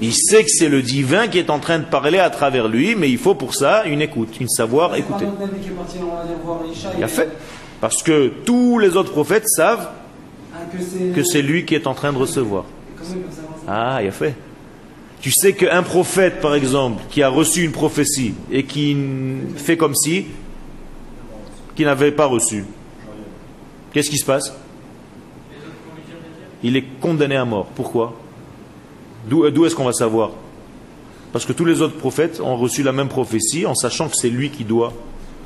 il sait que c'est le divin qui est en train de parler à travers lui, mais il faut pour ça une écoute, une savoir écouter. Il a fait, parce que tous les autres prophètes savent que c'est lui qui est en train de recevoir. Ah, il a fait. Tu sais qu'un prophète, par exemple, qui a reçu une prophétie et qui fait comme si, qui n'avait pas reçu, qu'est-ce qui se passe? Il est condamné à mort. Pourquoi? D'où est-ce qu'on va savoir? Parce que tous les autres prophètes ont reçu la même prophétie en sachant que c'est lui qui doit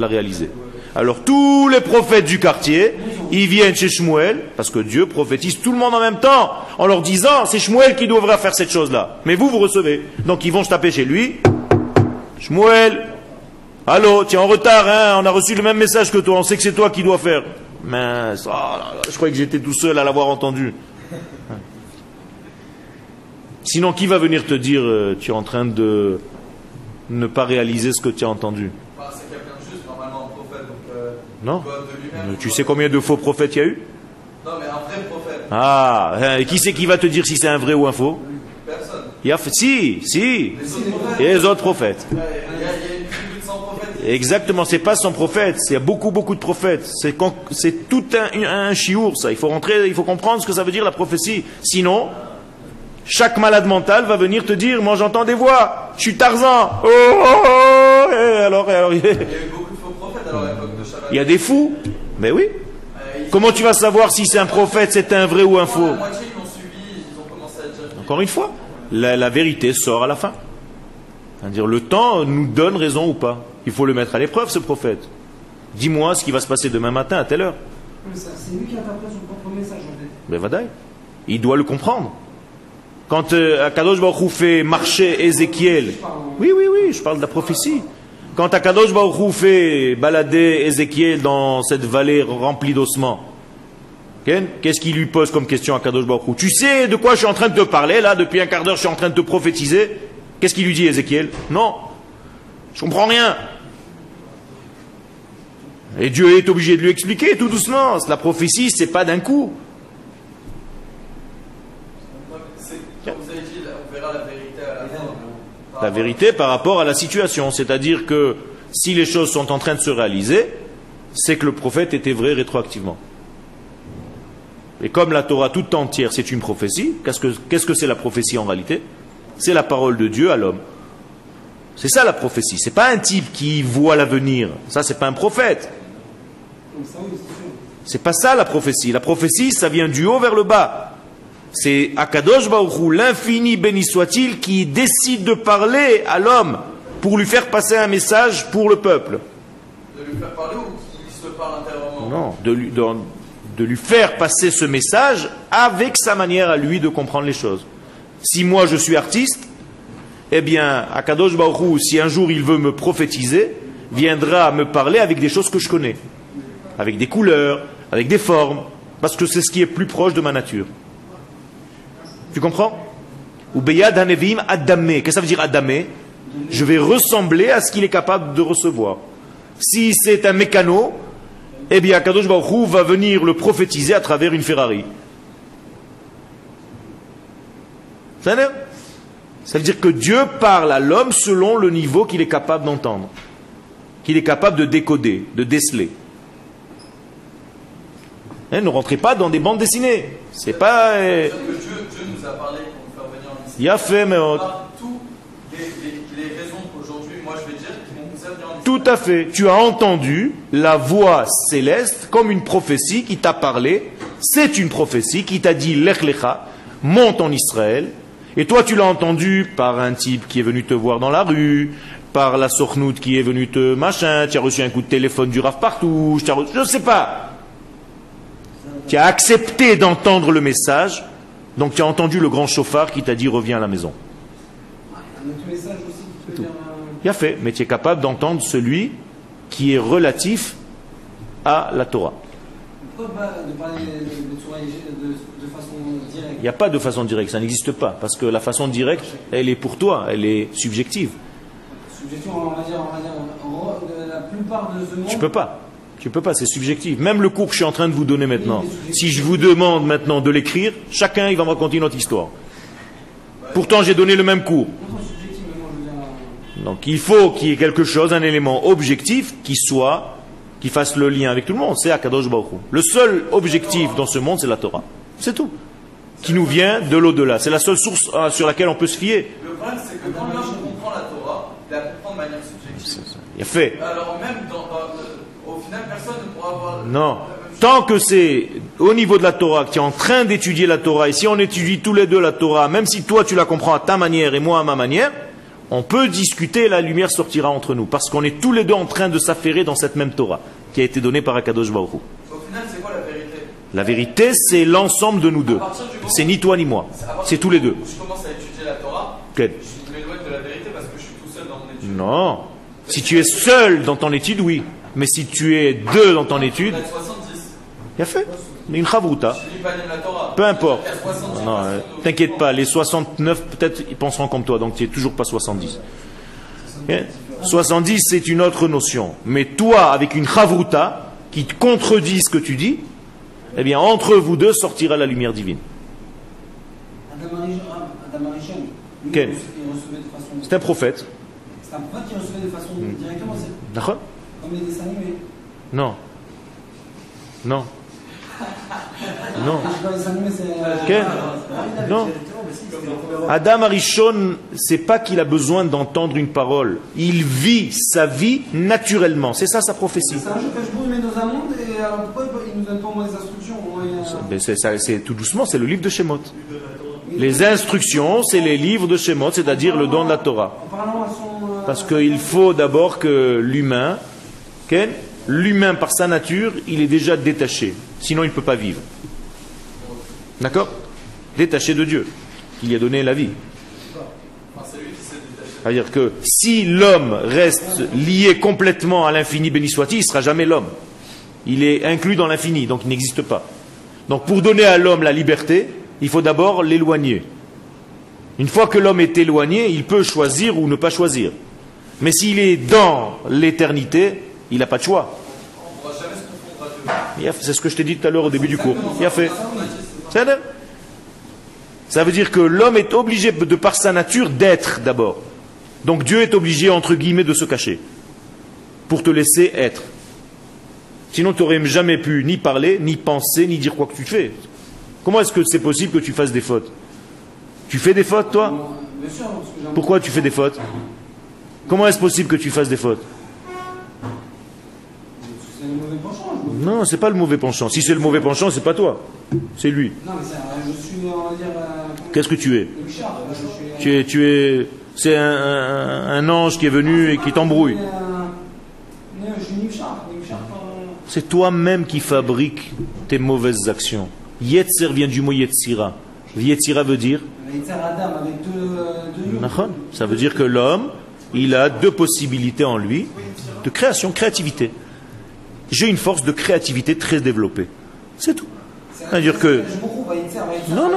la réaliser. Alors tous les prophètes du quartier, ils viennent chez Shmuel, parce que Dieu prophétise tout le monde en même temps, en leur disant, c'est Shmuel qui devra faire cette chose-là. Mais vous, vous recevez. Donc ils vont se taper chez lui. Shmuel, allô, tu es en retard, hein, on a reçu le même message que toi, on sait que c'est toi qui dois faire. Mince, oh là là, je croyais que j'étais tout seul à l'avoir entendu. Sinon, qui va venir te dire, tu es en train de ne pas réaliser ce que tu as entendu? C'est quelqu'un de juste, normalement, prophète. Donc, non. Tu sais combien de faux prophètes il y a eu? Non, mais un vrai prophète. Ah, et qui c'est qui va te dire si c'est un vrai ou un faux? Personne. Il y a, si. Les autres prophètes. Il y a une tribu de 100 prophètes. Exactement, c'est pas 100 prophètes, c'est beaucoup de prophètes. C'est tout un chiour, ça. Il faut rentrer, il faut comprendre ce que ça veut dire la prophétie. Sinon. Chaque malade mental va venir te dire, moi j'entends des voix, je suis Tarzan. Oh, oh, oh. Et alors, il y a eu beaucoup de faux prophètes alors à l'époque de Shabbat. Il y a des fous, mais oui. Comment tu vas savoir si c'est un prophète, c'est un vrai ou un faux? La moitié, ils l'ont suivi, ils ont commencé à dire. Encore une fois, la vérité sort à la fin. C'est-à-dire, le temps nous donne raison ou pas. Il faut le mettre à l'épreuve, ce prophète. Dis-moi ce qui va se passer demain matin à telle heure. C'est lui qui interprète son propre message en fait. Ben vadaï, il doit le comprendre. Quand HaKadosh Baruch Hu fait marcher Ézéchiel, oui, je parle de la prophétie. Quand HaKadosh Baruch Hu fait balader Ézéchiel dans cette vallée remplie d'ossements, qu'est-ce qu'il lui pose comme question à HaKadosh Baruch Hu? Tu sais de quoi je suis en train de te parler là, depuis un quart d'heure je suis en train de te prophétiser. Qu'est-ce qu'il lui dit Ézéchiel? Non, je comprends rien. Et Dieu est obligé de lui expliquer tout doucement. La prophétie, c'est pas d'un coup. La vérité par rapport à la situation, c'est-à-dire que si les choses sont en train de se réaliser, c'est que le prophète était vrai rétroactivement. Et comme la Torah toute entière, c'est une prophétie, qu'est-ce que c'est la prophétie en réalité? C'est la parole de Dieu à l'homme. C'est ça la prophétie, c'est pas un type qui voit l'avenir, ça c'est pas un prophète. C'est pas ça la prophétie ça vient du haut vers le bas. C'est HaKadosh Baruch Hu, l'infini béni soit-il, qui décide de parler à l'homme pour lui faire passer un message pour le peuple. De lui faire parler ou qu'il se parle intérieurement? Non, de lui faire passer ce message avec sa manière à lui de comprendre les choses. Si moi je suis artiste, eh bien HaKadosh Baruch Hu, si un jour il veut me prophétiser, viendra me parler avec des choses que je connais, avec des couleurs, avec des formes, parce que c'est ce qui est plus proche de ma nature. Tu comprends? Qu'est-ce que ça veut dire adamé? Je vais ressembler à ce qu'il est capable de recevoir. Si c'est un mécano, eh bien HaKadosh Baruch Hu va venir le prophétiser à travers une Ferrari. Ça veut dire que Dieu parle à l'homme selon le niveau qu'il est capable d'entendre, qu'il est capable de décoder, de déceler. Hein, ne rentrez pas dans des bandes dessinées. C'est pas. Dieu nous a parlé pour nous faire venir en Israël. Il a fait, mais toutes les raisons qu'aujourd'hui, moi je vais dire, qui vont nous faire venir en Israël. Tout à fait. Tu as entendu la voix céleste comme une prophétie qui t'a parlé. C'est une prophétie qui t'a dit Lech Lecha, monte en Israël. Et toi, tu l'as entendu par un type qui est venu te voir dans la rue, par la Sochnout qui est venue te machin. Tu as reçu un coup de téléphone du Rav partout. Je ne sais pas. Tu as accepté d'entendre le message, donc tu as entendu le grand chauffard qui t'a dit reviens à la maison. Il a fait, mais tu es capable d'entendre celui qui est relatif à la Torah. Pourquoi pas de parler de Torah de façon directe? Il n'y a pas de façon directe, ça n'existe pas, parce que la façon directe, elle est pour toi, elle est subjective. Subjective, on va dire la plupart de ce monde. Tu peux pas, c'est subjectif. Même le cours que je suis en train de vous donner maintenant, si je vous demande maintenant de l'écrire, chacun il va me raconter une autre histoire. Pourtant j'ai donné le même cours. Donc il faut qu'il y ait quelque chose, un élément objectif qui fasse le lien avec tout le monde. C'est HaKadosh Baruch Hu. Le seul objectif dans ce monde c'est la Torah. C'est tout. Qui nous vient de l'au-delà. C'est la seule source sur laquelle on peut se fier. Le problème c'est que quand l'homme comprend la Torah, il la comprend de manière subjective. Il a fait. Alors même dans... Au final, personne ne pourra avoir... Non, Tant que c'est au niveau de la Torah, que tu es en train d'étudier la Torah, et si on étudie tous les deux la Torah, même si toi tu la comprends à ta manière et moi à ma manière, on peut discuter et la lumière sortira entre nous. Parce qu'on est tous les deux en train de s'affairer dans cette même Torah qui a été donnée par HaKadosh Baruch Hu. Au final, c'est quoi la vérité? La vérité, c'est l'ensemble de nous deux. C'est ni toi ni moi. C'est tous les deux. Je commence à étudier la Torah, okay. Je m'éloigne de la vérité parce que je suis tout seul dans mon étude. Non. Si tu es seul dans ton étude, oui. Mais si tu es deux dans ton étude... Il a fait une chavruta. Peu importe. Non, t'inquiète pas, les 69, peut-être, ils penseront comme toi, donc tu n'es toujours pas 70. 70, c'est une autre notion. Mais toi, avec une chavruta, qui te contredit ce que tu dis, eh bien, entre vous deux sortira la lumière divine. Okay. C'est un prophète. C'est un prophète qui recevait de façon directement. D'accord. Comme les dessins animés. Non. Non. Non. Okay. Non. Adam Harishon, c'est pas qu'il a besoin d'entendre une parole. Il vit sa vie naturellement. C'est ça sa prophétie. C'est tout doucement, c'est le livre de Shemot. Les instructions, c'est les livres de Shemot, c'est-à-dire le don de la Torah. Parce qu'il faut d'abord que l'humain, okay, l'humain par sa nature, il est déjà détaché. Sinon, il ne peut pas vivre. D'accord? Détaché de Dieu, qui lui a donné la vie. C'est-à-dire que si l'homme reste lié complètement à l'infini, béni soit-il, il ne sera jamais l'homme. Il est inclus dans l'infini, donc il n'existe pas. Donc pour donner à l'homme la liberté, il faut d'abord l'éloigner. Une fois que l'homme est éloigné, il peut choisir ou ne pas choisir. Mais s'il est dans l'éternité, il n'a pas de choix. C'est ce que je t'ai dit tout à l'heure au début du cours. Il a fait. Ça veut dire que l'homme est obligé, de par sa nature, d'être d'abord. Donc Dieu est obligé, entre guillemets, de se cacher. Pour te laisser être. Sinon, tu n'aurais jamais pu ni parler, ni penser, ni dire quoi que tu fais. Comment est-ce que c'est possible que tu fasses des fautes? Tu fais des fautes, toi? Pourquoi tu fais des fautes? Comment est-ce possible que tu fasses des fautes? Non, c'est pas le mauvais penchant. Si c'est le mauvais penchant, c'est pas toi, c'est lui. Non, mais je suis, on va dire, qu'est-ce que tu es? Tu es. C'est un ange qui est venu et qui t'embrouille. C'est toi-même qui fabrique tes mauvaises actions. Yetzer vient du mot Yetzira. Yetzira veut dire. Ça veut dire que l'homme, il a deux possibilités en lui de création, créativité. J'ai une force de créativité très développée. C'est tout. C'est-à-dire que... Non,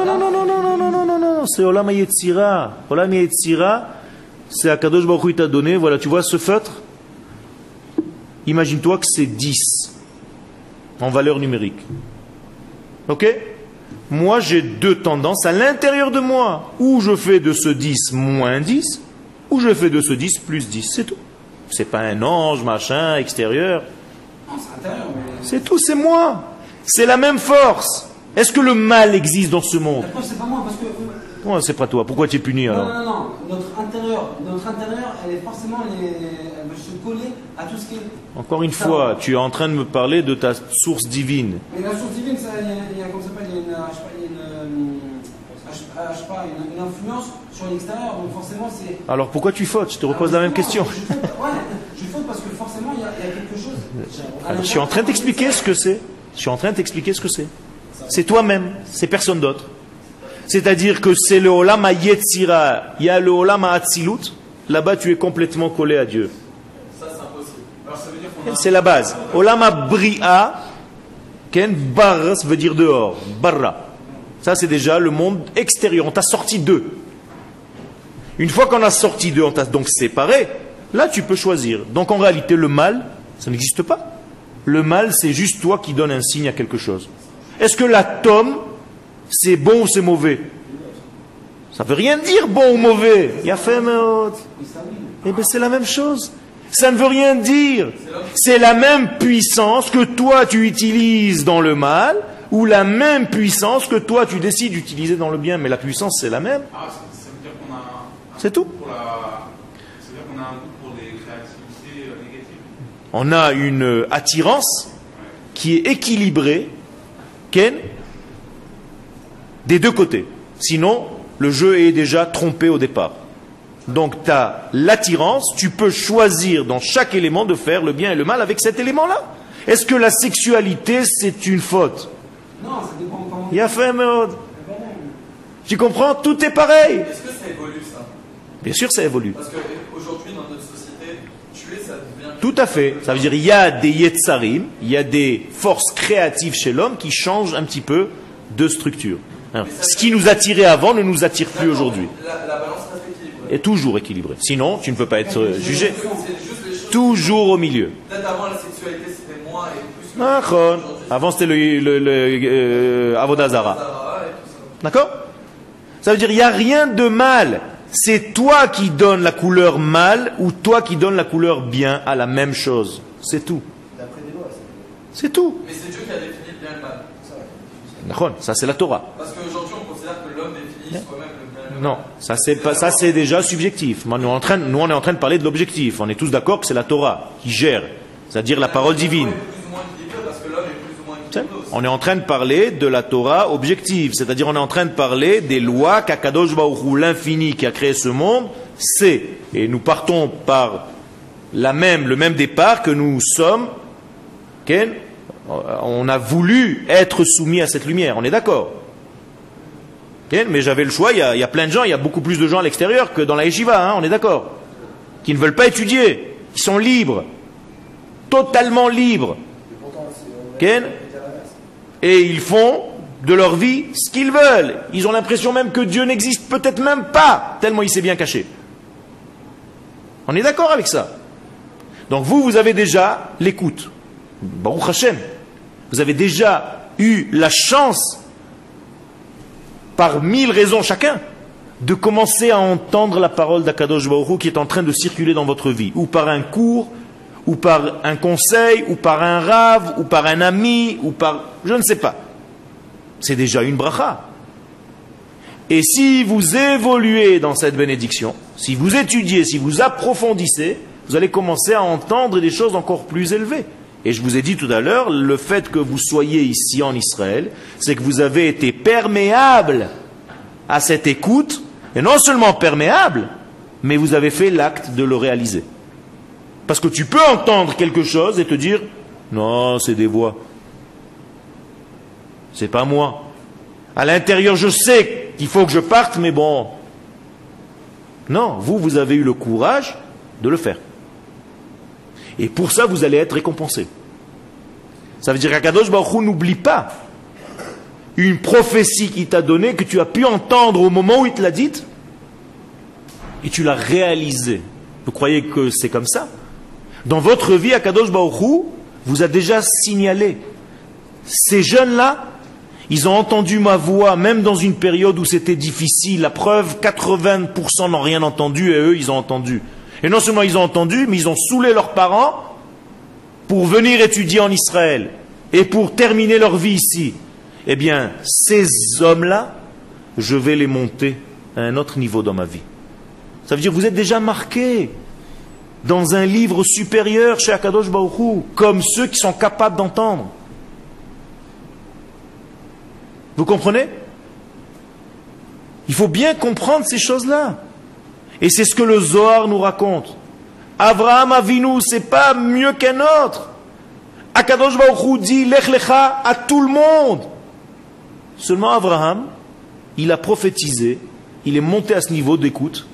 c'est Olam Yetzira. Olam Yetzira, c'est HaKadosh Baruch Hu t'a donné, voilà, tu vois ce feutre? Imagine-toi que c'est 10 en valeur numérique. Ok? Moi, j'ai deux tendances à l'intérieur de moi. Ou je fais de ce 10 moins 10, ou je fais de ce 10 plus 10. C'est tout. C'est pas un ange, machin, extérieur. C'est tout, c'est moi. C'est la même force. Est-ce que le mal existe dans ce monde? C'est pas moi, parce que... Ouais, c'est pas toi. Pourquoi tu es puni alors? Non. Notre intérieur, elle est forcément, elle va se coller à tout ce qui est... Encore une fois, tu es en train de me parler de ta source divine. Mais la source divine, il y a comme ça, il y a une influence sur l'extérieur, donc forcément c'est... Alors pourquoi tu fautes? Je te repose la même question. Je faute parce que forcément il y a quelque chose... Alors, je suis en train de t'expliquer ce que c'est. Je suis en train de t'expliquer ce que c'est. C'est toi-même, c'est personne d'autre. C'est-à-dire que c'est le Olam Yetzira. Il y a le Olam Atzilut. Là-bas tu es complètement collé à Dieu. Ça c'est impossible. Alors, ça veut dire qu'on a... C'est la base. Olam Bria, Ken Barra, ça veut dire dehors. Barra. Ça, c'est déjà le monde extérieur. On t'a sorti d'eux. Une fois qu'on a sorti d'eux, on t'a donc séparé. Là, tu peux choisir. Donc, en réalité, le mal, ça n'existe pas. Le mal, c'est juste toi qui donne un signe à quelque chose. Est-ce que l'atome, c'est bon ou c'est mauvais? Ça ne veut rien dire, bon ou mauvais. Il y a fait, mais... Eh bien, c'est la même chose. Ça ne veut rien dire. C'est la même puissance que toi, tu utilises dans le mal... ou la même puissance que toi tu décides d'utiliser dans le bien, mais la puissance c'est la même. Ça veut dire qu'on a un c'est tout. Ça veut dire qu'on a un goût pour les créativités négatives. On a une attirance qui est équilibré des deux côtés. Sinon, le jeu est déjà trompé au départ. Donc tu as l'attirance, tu peux choisir dans chaque élément de faire le bien et le mal avec cet élément-là. Est-ce que la sexualité, c'est une faute? Non, ça dépend comment. Il a fait, mais... Tu comprends? Tout est pareil. Est-ce que ça évolue, ça? Bien sûr, ça évolue. Parce qu'aujourd'hui, dans notre société, tuer, ça devient... Tout à fait. Ça veut dire qu'il y a des yetsarim, il y a des forces créatives chez l'homme qui changent un petit peu de structure. Alors, ce qui nous attirait avant ne nous attire plus aujourd'hui. La balance est toujours équilibrée. Sinon, tu ne peux pas être jugé. Toujours au milieu. Peut-être avant, la sexualité, c'était moins et plus... Avant, c'était le Avodazara. D'accord? Ça veut dire qu'il n'y a rien de mal. C'est toi qui donnes la couleur mal ou toi qui donnes la couleur bien à la même chose. C'est tout. C'est tout. Mais c'est Dieu qui a défini le bien et le mal. Ça c'est la Torah. Parce qu'aujourd'hui on considère que l'homme définit soi-même le bien. Non, ça c'est déjà subjectif. Nous on est en train de parler de l'objectif. On est tous d'accord que c'est la Torah qui gère, c'est-à-dire la parole divine. On est en train de parler de la Torah objective, c'est-à-dire on est en train de parler des lois qu'Akadosh Baruch Hu, l'infini qui a créé ce monde, c'est. Et nous partons par le même départ que nous sommes. On a voulu être soumis à cette lumière, on est d'accord. Mais j'avais le choix, il y a plein de gens, il y a beaucoup plus de gens à l'extérieur que dans la yeshiva, on est d'accord. Qui ne veulent pas étudier, qui sont libres, totalement libres. Et ils font de leur vie ce qu'ils veulent. Ils ont l'impression même que Dieu n'existe peut-être même pas, tellement il s'est bien caché. On est d'accord avec ça. Donc vous avez déjà l'écoute. Baruch Hashem. Vous avez déjà eu la chance, par 1000 raisons chacun, de commencer à entendre la parole d'Akadosh Baruch Hu qui est en train de circuler dans votre vie, ou par un cours, ou par un conseil, ou par un rave, ou par un ami, ou par... je ne sais pas. C'est déjà une bracha. Et si vous évoluez dans cette bénédiction, si vous étudiez, si vous approfondissez, vous allez commencer à entendre des choses encore plus élevées. Et je vous ai dit tout à l'heure, le fait que vous soyez ici en Israël, c'est que vous avez été perméable à cette écoute, et non seulement perméable, mais vous avez fait l'acte de le réaliser. Parce que tu peux entendre quelque chose et te dire, non, c'est des voix, c'est pas moi. À l'intérieur, je sais qu'il faut que je parte, mais bon. Non, vous avez eu le courage de le faire. Et pour ça, vous allez être récompensé. Ça veut dire qu'Akadosh Baruch Hu n'oublie pas une prophétie qu'il t'a donnée, que tu as pu entendre au moment où il te l'a dite, et tu l'as réalisée. Vous croyez que c'est comme ça? Dans votre vie, Akadosh Baruch Hu vous a déjà signalé. Ces jeunes-là, ils ont entendu ma voix, même dans une période où c'était difficile. La preuve, 80% n'ont rien entendu, et eux, ils ont entendu. Et non seulement ils ont entendu, mais ils ont saoulé leurs parents pour venir étudier en Israël et pour terminer leur vie ici. Eh bien, ces hommes-là, je vais les monter à un autre niveau dans ma vie. Ça veut dire que vous êtes déjà marqués dans un livre supérieur chez Akadosh Baruch Hu, comme ceux qui sont capables d'entendre. Vous comprenez? Il faut bien comprendre ces choses-là. Et c'est ce que le Zohar nous raconte. Avraham Avinu, c'est pas mieux qu'un autre. Akadosh Baruch Hu dit Lech Lecha à tout le monde. Seulement Avraham, il a prophétisé, il est monté à ce niveau d'écoute,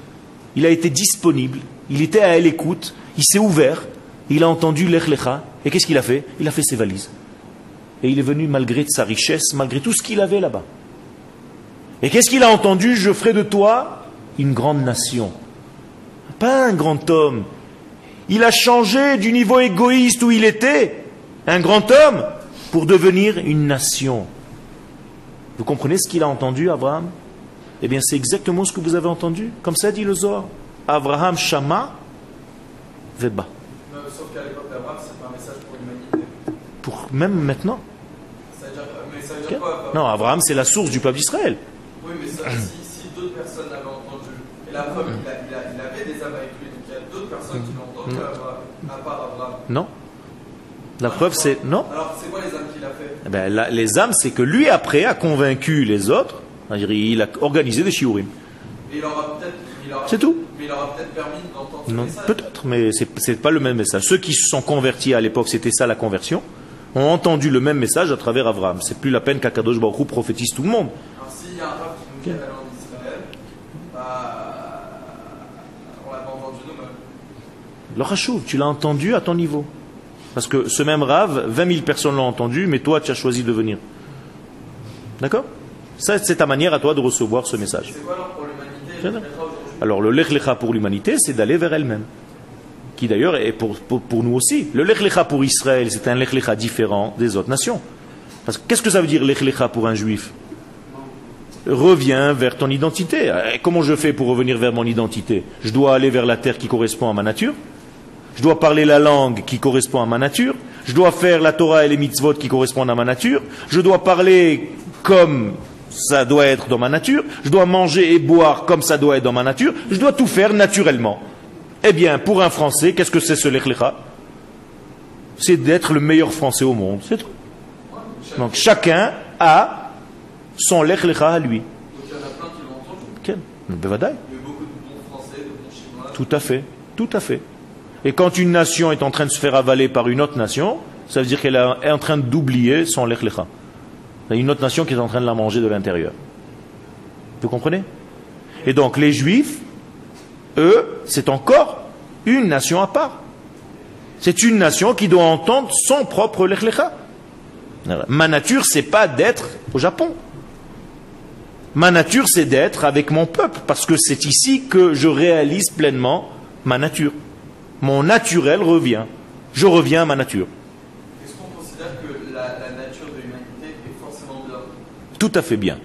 il a été disponible, il était à l'écoute, il s'est ouvert, il a entendu Lech Lecha. Et qu'est-ce qu'il a fait? Il a fait ses valises. Et il est venu malgré sa richesse, malgré tout ce qu'il avait là-bas. Et qu'est-ce qu'il a entendu? Je ferai de toi une grande nation, pas un grand homme. Il a changé du niveau égoïste où il était, un grand homme, pour devenir une nation. Vous comprenez ce qu'il a entendu, Abraham? Eh bien, c'est exactement ce que vous avez entendu. Comme ça dit le Zohar. Abraham Shama Veba. Sauf qu'à l'époque d'Abraham, c'est pas un message pour l'humanité. Pour même maintenant. Ça veut dire, mais ça veut dire quoi? Non, Abraham, c'est la source du peuple d'Israël. Oui, mais ça, si d'autres personnes l'avaient entendu. Et la preuve, il avait des âmes avec lui, donc il y a d'autres personnes qui l'ont entendu à part Abraham. Non. La preuve, c'est non. Alors, c'est quoi les âmes qu'il a fait? Eh ben, les âmes, c'est que lui, après, a convaincu les autres. Il a organisé des shiurim. Et il aura peut-être. C'est tout. Mais il aura peut-être permis d'entendre ce message. Peut-être, mais ce n'est pas le même message. Ceux qui se sont convertis à l'époque, c'était ça la conversion, ont entendu le même message à travers Abraham. C'est plus la peine qu'Akadosh Baruch Hu prophétise tout le monde. Alors, s'il y a un rap qui nous dit à l'heure d'Israël, on l'a pas entendu nous-mêmes. Le Rachouf, tu l'as entendu à ton niveau. Parce que ce même rave, 20 000 personnes l'ont entendu, mais toi, tu as choisi de venir. D'accord? Ça, c'est ta manière à toi de recevoir ce message. C'est quoi alors pour l'humanité? Alors, le Lech Lecha pour l'humanité, c'est d'aller vers elle-même. Qui d'ailleurs est pour nous aussi. Le Lech Lecha pour Israël, c'est un Lech Lecha différent des autres nations. Parce que qu'est-ce que ça veut dire Lech Lecha pour un juif? Reviens vers ton identité. Et comment je fais pour revenir vers mon identité? Je dois aller vers la terre qui correspond à ma nature. Je dois parler la langue qui correspond à ma nature. Je dois faire la Torah et les mitzvot qui correspondent à ma nature. Je dois parler comme ça doit être dans ma nature. Je dois manger et boire comme ça doit être dans ma nature. Je dois tout faire naturellement. Eh bien, pour un Français, qu'est-ce que c'est ce Lech Lecha? C'est d'être le meilleur Français au monde. C'est tout. Donc chacun a son Lech Lecha à lui. Donc il y en a plein qui l'ont entendu. Quel? Le Bevadaï. Il y a beaucoup de bons Français, de bons Chinois. Tout à fait, tout à fait. Et quand une nation est en train de se faire avaler par une autre nation, ça veut dire qu'elle est en train d'oublier son Lech Lecha. Il y a une autre nation qui est en train de la manger de l'intérieur. Vous comprenez? Et donc les Juifs, eux, c'est encore une nation à part. C'est une nation qui doit entendre son propre Lech Lecha. Ma nature, c'est pas d'être au Japon. Ma nature, c'est d'être avec mon peuple, parce que c'est ici que je réalise pleinement ma nature. Mon naturel revient. Je reviens à ma nature. Est-ce qu'on considère que la nature de l'humanité est forcément bien? Tout à fait bien.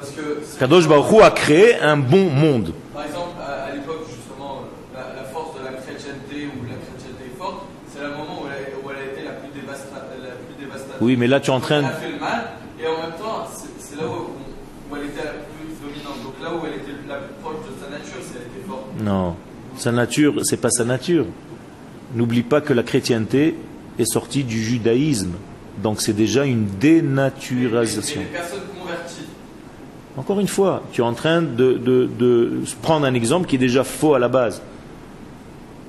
Parce que Kadosh Baruch Hu a créé un bon monde. Par exemple, à l'époque, justement, la force de la chrétienté, ou la chrétienté est forte, c'est le moment où elle a été la plus dévastatrice. Oui, mais là, tu es en train de... Elle a fait le mal, et en même temps, c'est là où elle était la plus dominante. Donc là où elle était la plus proche de sa nature, c'est elle était forte. Non. Sa nature, c'est pas sa nature. N'oublie pas que la chrétienté est sortie du judaïsme. Donc c'est déjà une dénaturisation. Et les personnes converties. Encore une fois, tu es en train de prendre un exemple qui est déjà faux à la base.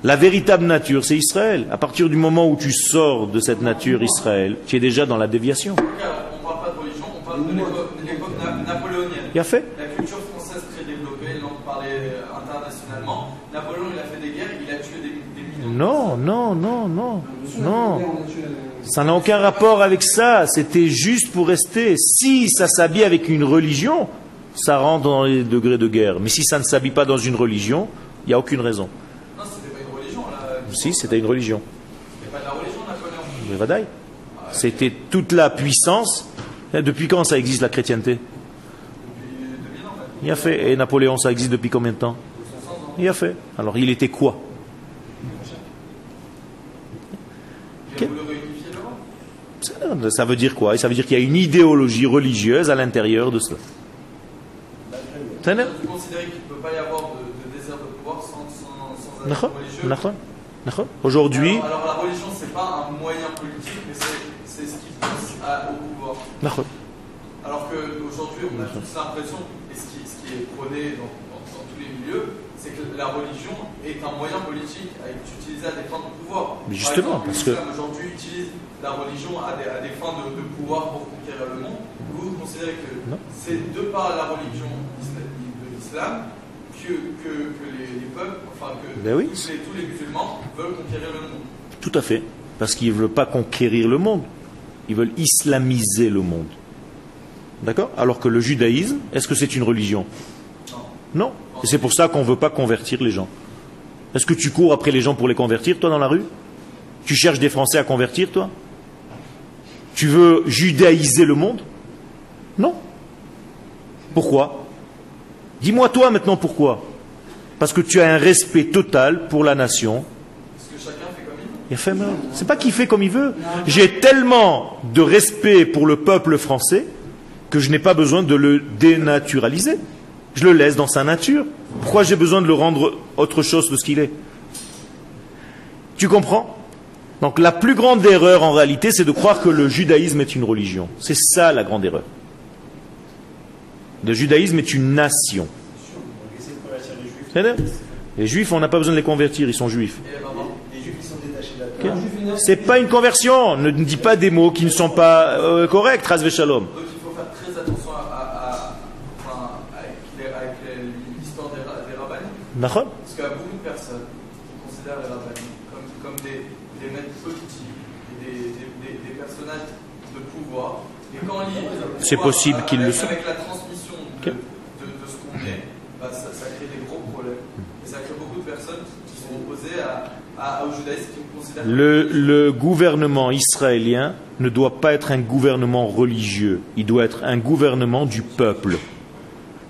La véritable nature, c'est Israël. À partir du moment où tu sors de cette nature Israël, tu es déjà dans la déviation. En tout cas, on ne parle pas de religion, on parle de l'époque napoléonienne. Il a fait. La culture française très développée, l'on parlait internationalement. Napoléon, il a fait des guerres, il a tué des millions. Non. Ça n'a aucun rapport avec ça. C'était juste pour rester. Si ça s'habille avec une religion, ça rentre dans les degrés de guerre. Mais si ça ne s'habille pas dans une religion, il n'y a aucune raison. Non, c'était pas une religion. Là. Si, c'était une religion. C'était pas de la religion, Napoléon. Mais vadaï. C'était toute la puissance. Depuis quand ça existe la chrétienté? Depuis 2000 ans. Il a fait. Et Napoléon, ça existe depuis combien de temps? Il a fait. Alors, il était quoi? Okay. Ça veut dire quoi? Ça veut dire qu'il y a une idéologie religieuse à l'intérieur de cela. Vous considérez qu'il ne peut pas y avoir de désir de pouvoir sans être religieux? Aujourd'hui... Alors, la religion, ce n'est pas un moyen politique, mais c'est ce qui pousse au pouvoir. Alors qu'aujourd'hui, on a tous l'impression, et ce qui est prôné dans tous les milieux, c'est que la religion est un moyen politique à utiliser à des fins de pouvoir. Mais justement, par exemple, parce que l'islam aujourd'hui utilise la religion à des fins de pouvoir pour conquérir le monde. Vous considérez que c'est de par la religion de l'islam que les peuples, enfin que tous les musulmans veulent conquérir le monde. Tout à fait, parce qu'ils ne veulent pas conquérir le monde, ils veulent islamiser le monde. D'accord? Alors que le judaïsme, est-ce que c'est une religion? Non. Et c'est pour ça qu'on ne veut pas convertir les gens. Est-ce que tu cours après les gens pour les convertir, toi, dans la rue? Tu cherches des Français à convertir, toi? Tu veux judaïser le monde? Non. Pourquoi? Dis-moi toi maintenant pourquoi. Parce que tu as un respect total pour la nation. Parce que chacun fait comme il veut. C'est pas qu'il fait comme il veut. J'ai tellement de respect pour le peuple français que je n'ai pas besoin de le dénaturaliser. Je le laisse dans sa nature. Pourquoi j'ai besoin de le rendre autre chose de ce qu'il est? Tu comprends? Donc la plus grande erreur en réalité, c'est de croire que le judaïsme est une religion. C'est ça la grande erreur. Le judaïsme est une nation. Les juifs, on n'a pas besoin de les convertir, ils sont juifs. C'est pas une conversion. Ne dis pas des mots qui ne sont pas corrects, Khazvé Shalom. Donc il faut faire très attention avec l'histoire des rabbinis. D'accord. Parce qu'il y a beaucoup de personnes qui considèrent les rabbinis comme des maîtres politiques, des personnages de pouvoir. Et quand on lit c'est possible qu'ils le soient. Avec la transmission de ce qu'on est, bah, ça crée des gros problèmes. Et ça crée beaucoup de personnes qui sont opposées au judaïsme qui nous considèrent. Le gouvernement israélien ne doit pas être un gouvernement religieux, il doit être un gouvernement du peuple.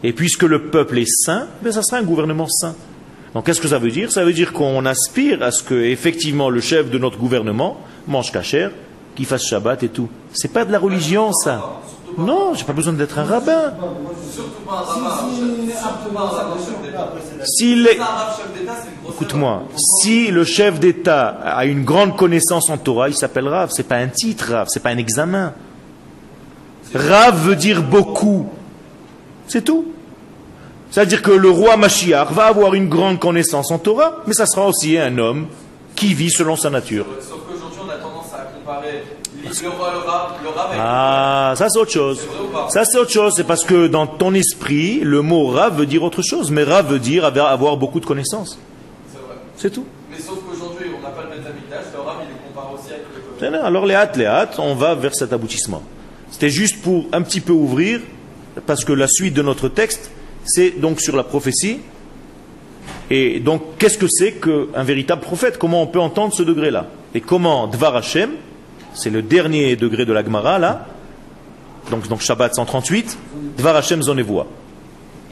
Et puisque le peuple est saint, ben ça sera un gouvernement saint. Donc qu'est-ce que ça veut dire? Ça veut dire qu'on aspire à ce que effectivement le chef de notre gouvernement mange kasher, qu'il fasse Shabbat et tout. C'est pas de la religion ça. Non, j'ai pas besoin d'être un rabbin. Écoute-moi, si le chef d'État a une grande connaissance en Torah, il s'appelle Rav. C'est pas un titre, Rav, c'est pas un examen. Rav veut dire beaucoup. C'est tout. C'est-à-dire que le roi Mashiach va avoir une grande connaissance en Torah, mais ça sera aussi un homme qui vit selon sa nature. Ah, ça c'est autre chose. Ça c'est autre chose, c'est parce que dans ton esprit, le mot Rav veut dire autre chose, mais Rav veut dire avoir beaucoup de connaissances. C'est tout. Mais sauf qu'aujourd'hui, on n'a pas le Beth Hamikdash, le Rav il est comparé aussi avec le... Alors les hâtes, on va vers cet aboutissement. C'était juste pour un petit peu ouvrir, parce que la suite de notre texte, c'est donc sur la prophétie. Et donc, qu'est-ce que c'est qu'un véritable prophète? Comment on peut entendre ce degré-là? Et comment Dvar Hashem, c'est le dernier degré de la Gemara, là, donc Shabbat 138, Dvar Hashem zon Nevuah.